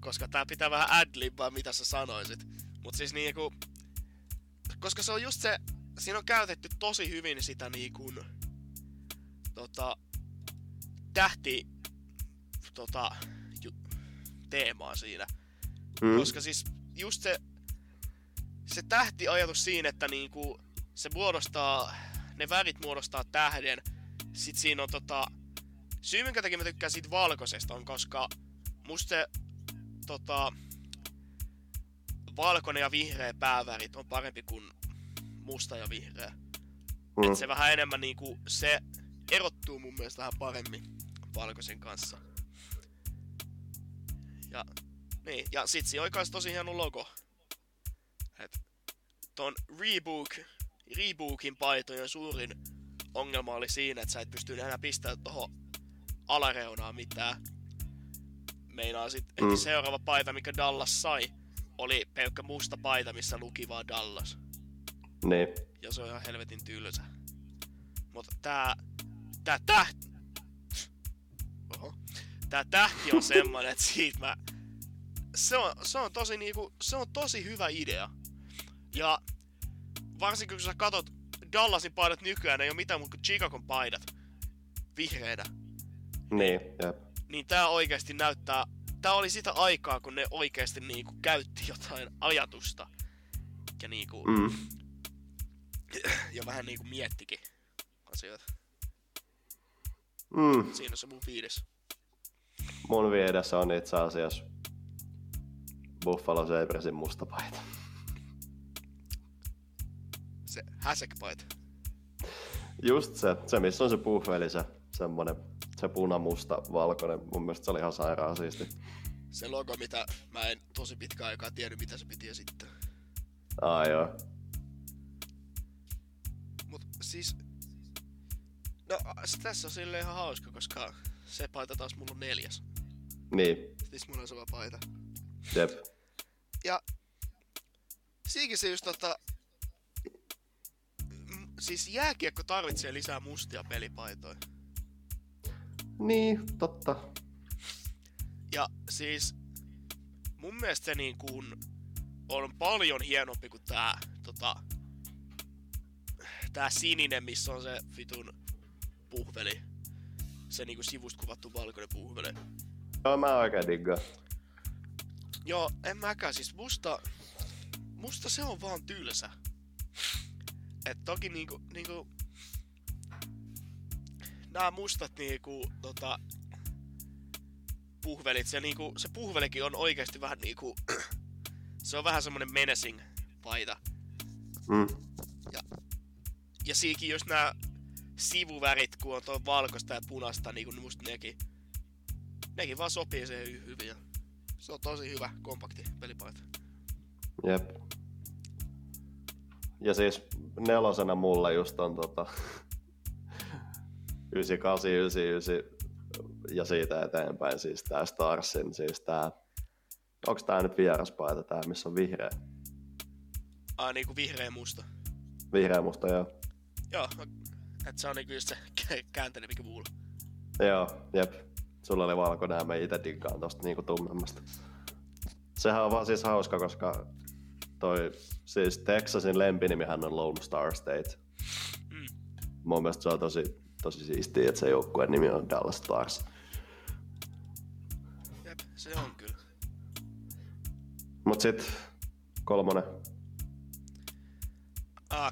Koska tää pitää vähän ad-libbaa, mitä sä sanoisit. Mut siis niinku... Koska se on just se... Siinä on käytetty tosi hyvin sitä niinku... teemaa siinä. Mm. Koska siis just se tähtiajatus siinä, että niinku se muodostaa, ne värit muodostaa tähden. Sit siinä on syy minkä takia mä tykkään siitä valkoisesta on, koska musta se valkoinen ja vihreä päävärit on parempi kuin musta ja vihreä. Mm. Et se vähän enemmän niinku se erottuu mun mielestä vähän paremmin valkoisen kanssa. Ja niin, ja sit siinä oli kans tosi hieno logo. Et ton Reebokin paitojen suurin ongelma oli siinä, että sä et pystynyt enää pistämään tohon alareunaan mitään. Meinaa sit, että seuraava paita, mikä Dallas sai, oli pelkkä musta paita, missä luki vaan Dallas. Niin. Ja se on ihan helvetin tylsä. Mutta tää tähti on semmonen, että siitä se on tosi hyvä idea. Ja varsinkin kun sä katot Dallasin paidat nykyään, ei oo mitään muuta kuin Chicagon paidat vihreänä. Niin, jep. Niin tää oikeesti näyttää, tää oli sitä aikaa, kun ne oikeesti niinku käytti jotain ajatusta. Ja niinku, ja vähän niinku miettikin asioita. Mm. Siinä on se mun viides. Mun viidessä on itse asiassa Buffalo Sabresin musta paita. Se häsekpaita. Just se missä on se puhveli, se punamusta, valkoinen. Mun mielestä se oli ihan sairaan siisti. Se logo, mitä mä en tosi pitkään aikaa tiennyt, mitä se piti esittää. Joo. Mut siis... No, tässä on silleen ihan hauska, koska se paita taas mulla on 4. Niin. Siis mulla on sama paita. Jep. Ja... Siinkin se just siis jääkiekko tarvitsee lisää mustia pelipaitoja. Niin, totta. Ja siis... Mun mielestä se niin kun on paljon hienompi kuin tää tää sininen, missä on se vitun puhveli. se niinku sivusta kuvattu valkoinen puuhyvele. Joo, mä oikein diggaan. Joo, en mäkään. Siis musta se on vaan tylsä. Et toki niinku nää mustat niinku puhvelit, se niinku se puhvelikin on oikeesti vähän niinku se on vähän semmonen menacing paita. Mm. Ja siikin jos nää sivuvärit, kun on toi valkoista ja punaista, niinku niin musta nekin vaan sopii siihen hyvin. Se on tosi hyvä, kompakti pelipaita. Jep. Ja siis nelosena mulle just on 98, 99 ja siitä eteenpäin siis tää Starsin, siis tää... Onks tää nyt vieraspaita tää, missä on vihreä? Ai niinku vihreä musta. Vihreä musta, joo. Joo, et se on niinku just se kääntelempi mulla. Joo, jep. Sulla oli valkoinen ja mä ite diggaan tosta niinku tummemmasta. Sehän on vaan siis hauska, koska toi siis Texasin lempinimihän on Lone Star State. Mm. Mun mielestä se on tosi siistiä, että se joukkueen nimi on Dallas Stars. Jep, se on kyllä. Mut sit kolmonen.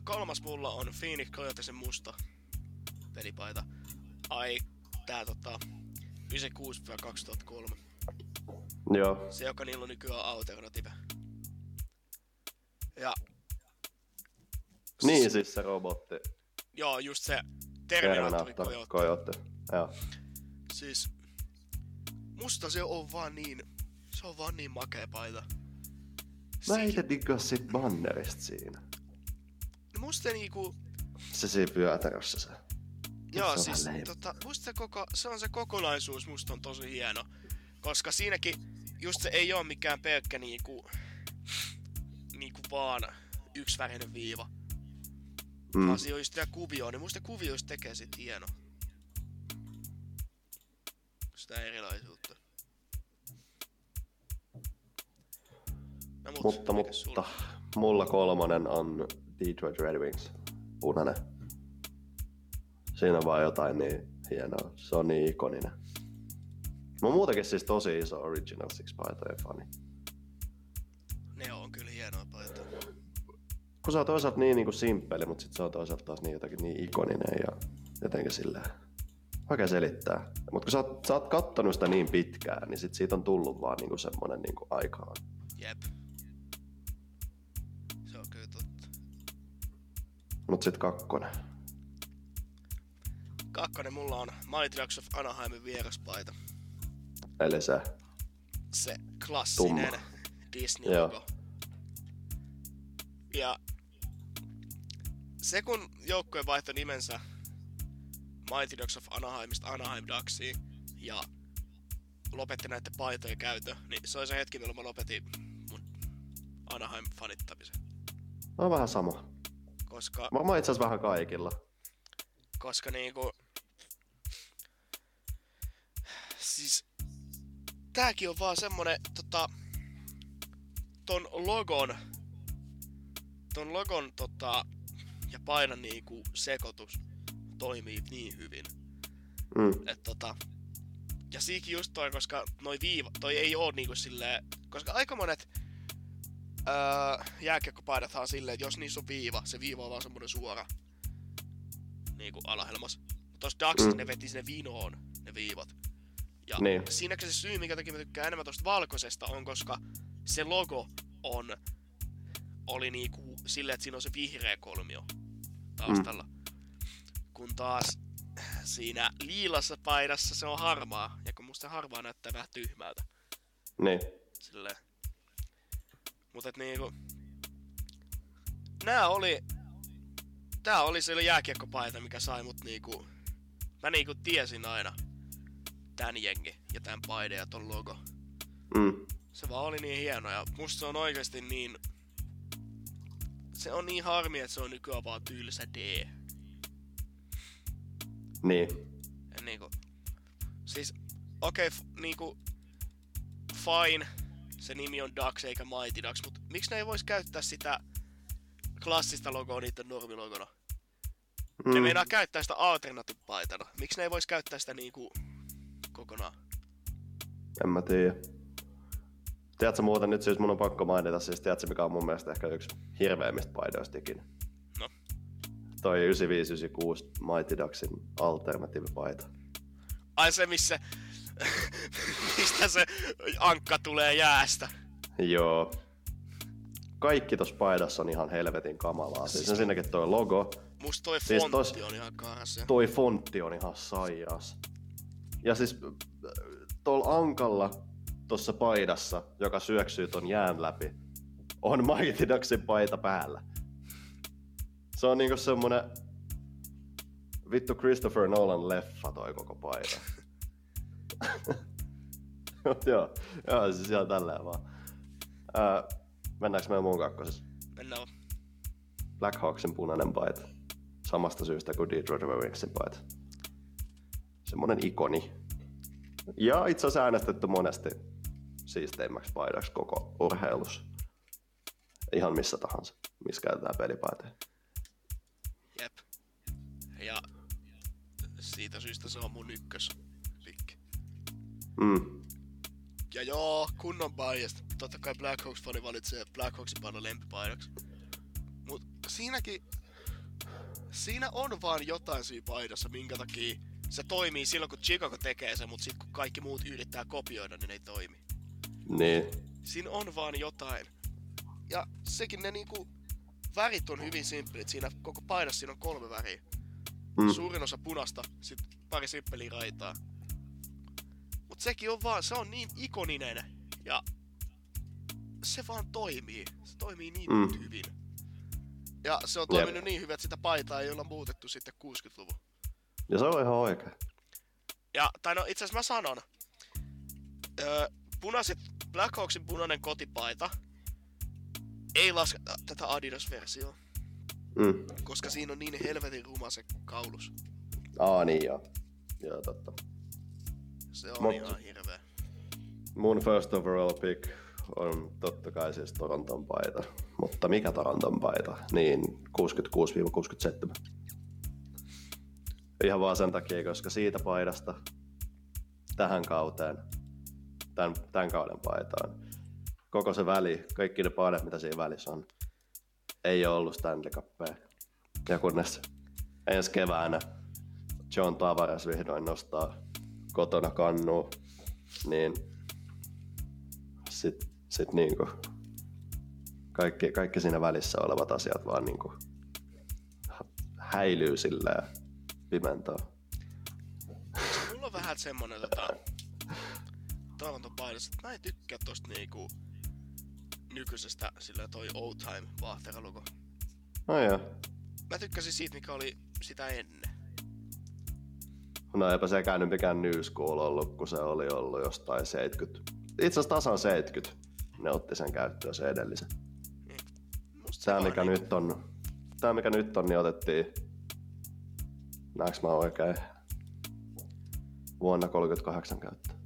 Kolmas mulla on Phoenix Coyotesin musta pelipaita. Ai, tää 96-2003. Joo. Se, joka niillä on nykyään Alternative. Ja... Niin siis se robotti. Joo, just se Terminator-kojotte. Joo. Siis... Musta se on vaan niin... Se on vaan niin makea paita. Mä ite diggaa siitä bannerista siinä. No musta niinku... Se siinä pyötärossa se. Joo, siis musta se on se kokonaisuus, musta on tosi hieno. Koska siinäkin just se ei oo mikään pelkkä niinku vaan yksivärinen viiva. Mm. Vaan siinä on just tää kuvio, niin musta kuvio just tekee sit hieno. Sitä erilaisuutta. No, mutta mulla kolmonen on Detroit Red Wings, punainen. Siinä on vaan jotain niin hienoa, se on niin ikoninen. Mä muutenkin siis tosi iso Original Six-paitojen fani. Ne on kyllä hienoja paitoja. Kun se on toisaalta niin niinku simppeli, mut sit se on toisaalta taas niin jotakin niin ikoninen ja jotenkin silleen... Oikein selittää. Mut kun sä oot kattonut sitä niin pitkään, niin sit siitä on tullut vaan niinku semmonen niinku aikaan. Jep. Se on kyllä totta. Mut sit kakkonen. Kakkonen mulla on Mighty Ducks of Anaheimin vieraspaita. Eli se klassinen tumma Disney-logo. Ja se kun joukkue vaihtoi nimensä Mighty Ducks of Anaheimista Anaheim Ducksiin ja lopetti näiden paitojen käytön, niin se oli se hetki, milloin mä lopetin mun Anaheim-fanittamisen. No vähän sama. Koska... Varmaan itseasiassa vähän kaikilla. Koska niinku... Siis... Tääkin on vaan semmonen ton logon ja painan niinku sekoitus toimii niin hyvin. Mm. Et ja siikin just toi, koska noi viiva, toi ei oo niinku silleen, koska aika monet jääkiekkopaidathan silleen, että jos niissä on viiva, se viiva on vaan semmonen suora niinku alahelmas. Tos Ducks ne veti sinne vinoon ne viivat. Ja niin. Siinäkin se syy, minkä takia mä tykkään enemmän tosta valkoisesta on, koska se logo oli niinku silleen, että siinä on se vihreä kolmio taustalla. Mm. Kun taas siinä liilassa paidassa se on harmaa, ja kun musta harmaa näyttää vähän tyhmältä. Niin. Silleen. Mut et niinku... Tää oli se jääkiekkopaita, mikä sai mut niinku... Mä niinku tiesin aina tän jengi ja tän paiden ja ton logo. Mm. Se vaan oli niin hieno ja musta se on oikeesti niin... Se on niin harmi, että se on nykyään vaan tylsä D. Niin. Ja niinku... Siis... Okei, niinku... Fine. Se nimi on Ducks eikä Mighty Ducks, mut miksi ne ei vois käyttää sitä... klassista logoa niitten normilogona? Ne meinaa käyttää sitä alternative-paitana. Miksi ne ei vois käyttää sitä niinku kokonaan? En mä tiedä. Tiedätkö muuten nyt siis mun on pakko mainita, siis tiedätkö mikä on mun mielestä ehkä yksi hirveimmistä paidoista ikinä? No? Toi 9596 Mighty Ducksin alternative-paita. Ai se missä... mistä se ankka tulee jäästä? Joo. Kaikki tossa paidassa on ihan helvetin kamalaa. Siis ensinnäkin toi logo. Musta toi siis fontti on ihan kanssa. Toi fontti on ihan sairas. Ja siis tuolla ankalla tossa paidassa, joka syöksyy ton jään läpi, on Mighty Ducksin paita päällä. Se on niinku semmonen vittu Christopher Nolan leffa toi koko paita. Joo, joo, siis ihan tälleen vaan. Mennäänkö meidän muun kakkosessa? Mennään. Black Hawksin punainen paita. Samasta syystä kuin Detroit Mavericks paita. Semmonen ikoni. Ja itse asiassa äänestetty monesti siisteimmäksi paidaksi koko urheilussa. Ihan missä tahansa, missä käytetään pelipaitoja. Jep. Ja siitä syystä se on mun ykköspikki. Mm. Ja joo, kunnon paidasta. Totta kai Black Hawks-fani valitsee Black Hawksin paidan lempipaidaksi. Mut siinäkin... Siinä on vaan jotain siinä paidassa, minkä takia se toimii silloin kun Chicago tekee sen, mut sit kun kaikki muut yrittää kopioida, niin ei toimi. Niin. Siinä on vaan jotain. Ja sekin ne niinku... Värit on hyvin simppelit. Siinä koko paidassa siinä on 3 väriä. Mm. Suurin osa punasta, sit pari simppeliä raitaa. Mut sekin on vaan, se on niin ikoninen. Ja... se vaan toimii. Se toimii niin hyvin. Ja se on toiminut niin hyvin, että sitä paitaa ei olla muutettu sitten 60-luvun. Ja se on ihan oikein. Ja, tai no itse asiassa mä sanon. Black Hawksin punainen kotipaita ei lasketa tätä Adidas-versiota. Mm. Koska siinä on niin helvetin ruma se kaulus. Niin joo. Joo, totta. Se on ihan hirveä. Mun first overall pick on totta kai siis Toronton paita. Mutta mikä Toronton paita? Niin 66-67. Ihan vaan sen takia, koska siitä paidasta tähän kauteen, tämän kauden paitaan, koko se väli, kaikki ne paidat mitä siinä välissä on, ei ole ollut Stanley Cupia. Ja kunnes ensi keväänä John Tavares vihdoin nostaa kotona kannua, niin sit niinku kaikki siinä välissä olevat asiat vaan niinku häilyy silleen pimentoon. Mulla on vähän semmonen Toronton paidassa, että mä en tykkää tosta niinku nykyisestä sillä toi old time vaahteraluko. No joo. Mä tykkäsin siitä mikä oli sitä ennen. No eipä sekään nyt mikään new school ollut, kun se oli ollut jostain 70. Itse asiassa tasan 70. Ne otti sen käyttöön se edellisen. Tää mikä nyt on, niin otettiin... Näekö mä oikein? Vuonna 38 käyttöön.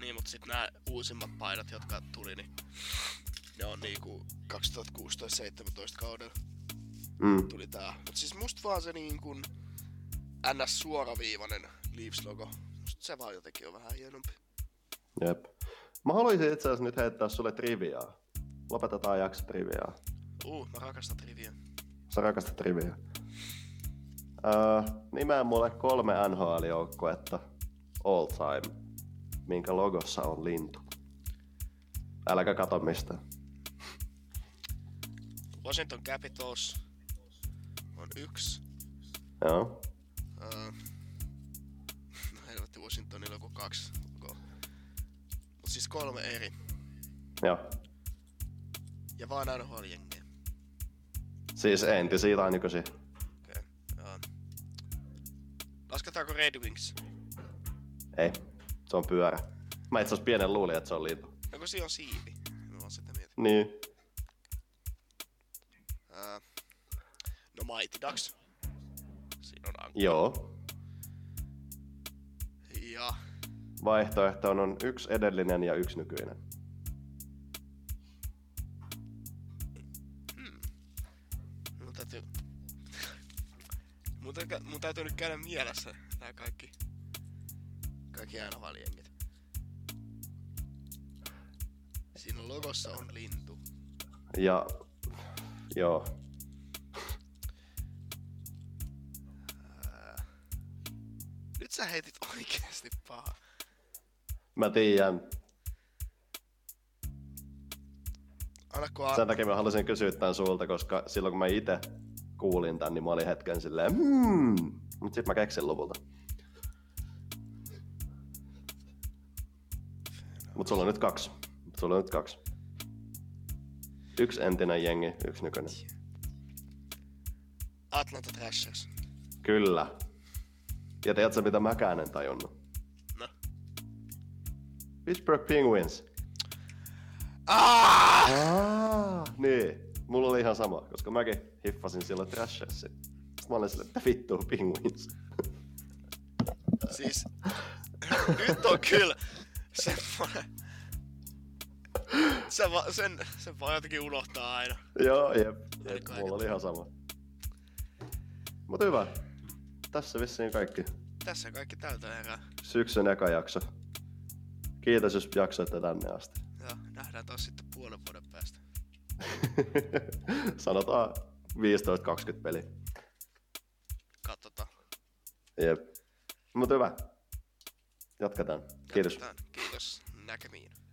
Niin, mut sit nää uusimmat paidat, jotka tuli, niin... Ne on niinku 2016-17 kaudella. Tuli tää. Mut siis musta vaan se niinkun... NS suoraviivainen Leafs-logo. Musta se vaan jotenkin on vähän hienompi. Jep. Mä haluaisin itse asiassa nyt heittää sulle triviaa. Lopetetaan jakso triviaa. Mä rakastan triviaa. Sä rakastat triviaa. Nimeä mulle 3 NHL-joukkuetta all time, minkä logossa on lintu. Äläkä kato mistään. Washington Capitals on 1. Joo. Helvetti, Washingtonilla on kuin 2. Mut siis 3 eri. Joo. Ja vaan NHL-jengiä. Siis entisiä tai nykyisiä. Okei, joo. Lasketaanko Red Wings? Ei, se on pyörä. Mä itse asiassa pienen luulin, että se on liitu. No kun siinä on siipi. Mä vaan sitä mietin. Niin. No Mighty Ducks. Siinä on ankka. Joo. Ja... Vaihtoehto on 1 edellinen ja 1 nykyinen. Mun täytyy nyt käydä mielessä nämä kaikki NHL-jengit. Siinä logossa on lintu. Ja... joo. Nyt sä heitit oikeesti pahaa. Mä tiedän. Sen takia mä halusin kysyä tän sulta, koska silloin kun mä ite kuulin tän, niin mä olin hetken silleen mut sit mä keksin luvulta. Mut sulla on nyt kaksi. Yksi entinen jengi, yksi nykyinen. Atlanta Thrashers. Kyllä. Ja tiedätkö mitä mäkään en tajunnut? No. Pittsburgh Penguins. Niin, mulla oli ihan sama, koska mäkin hiffasin silloin Thrashersin. Mä olin silleen, että vittuu Penguins. Siis, nyt on kyllä semmoinen... Sen vaan jotenkin unohtaa aina. Joo, jep, mulla oli ihan sama. Mut hyvä. Tässä vissiin kaikki. Tässä kaikki tältä erää. Syksyn eka jakso. Kiitos, jos jaksoitte tänne asti. Joo, nähdään taas sitten puolen vuoden päästä. Sanotaan 15-20 peli. Katsotaan. Jep. Mut hyvä. Jatketaan. Kiitos. Näkemiin.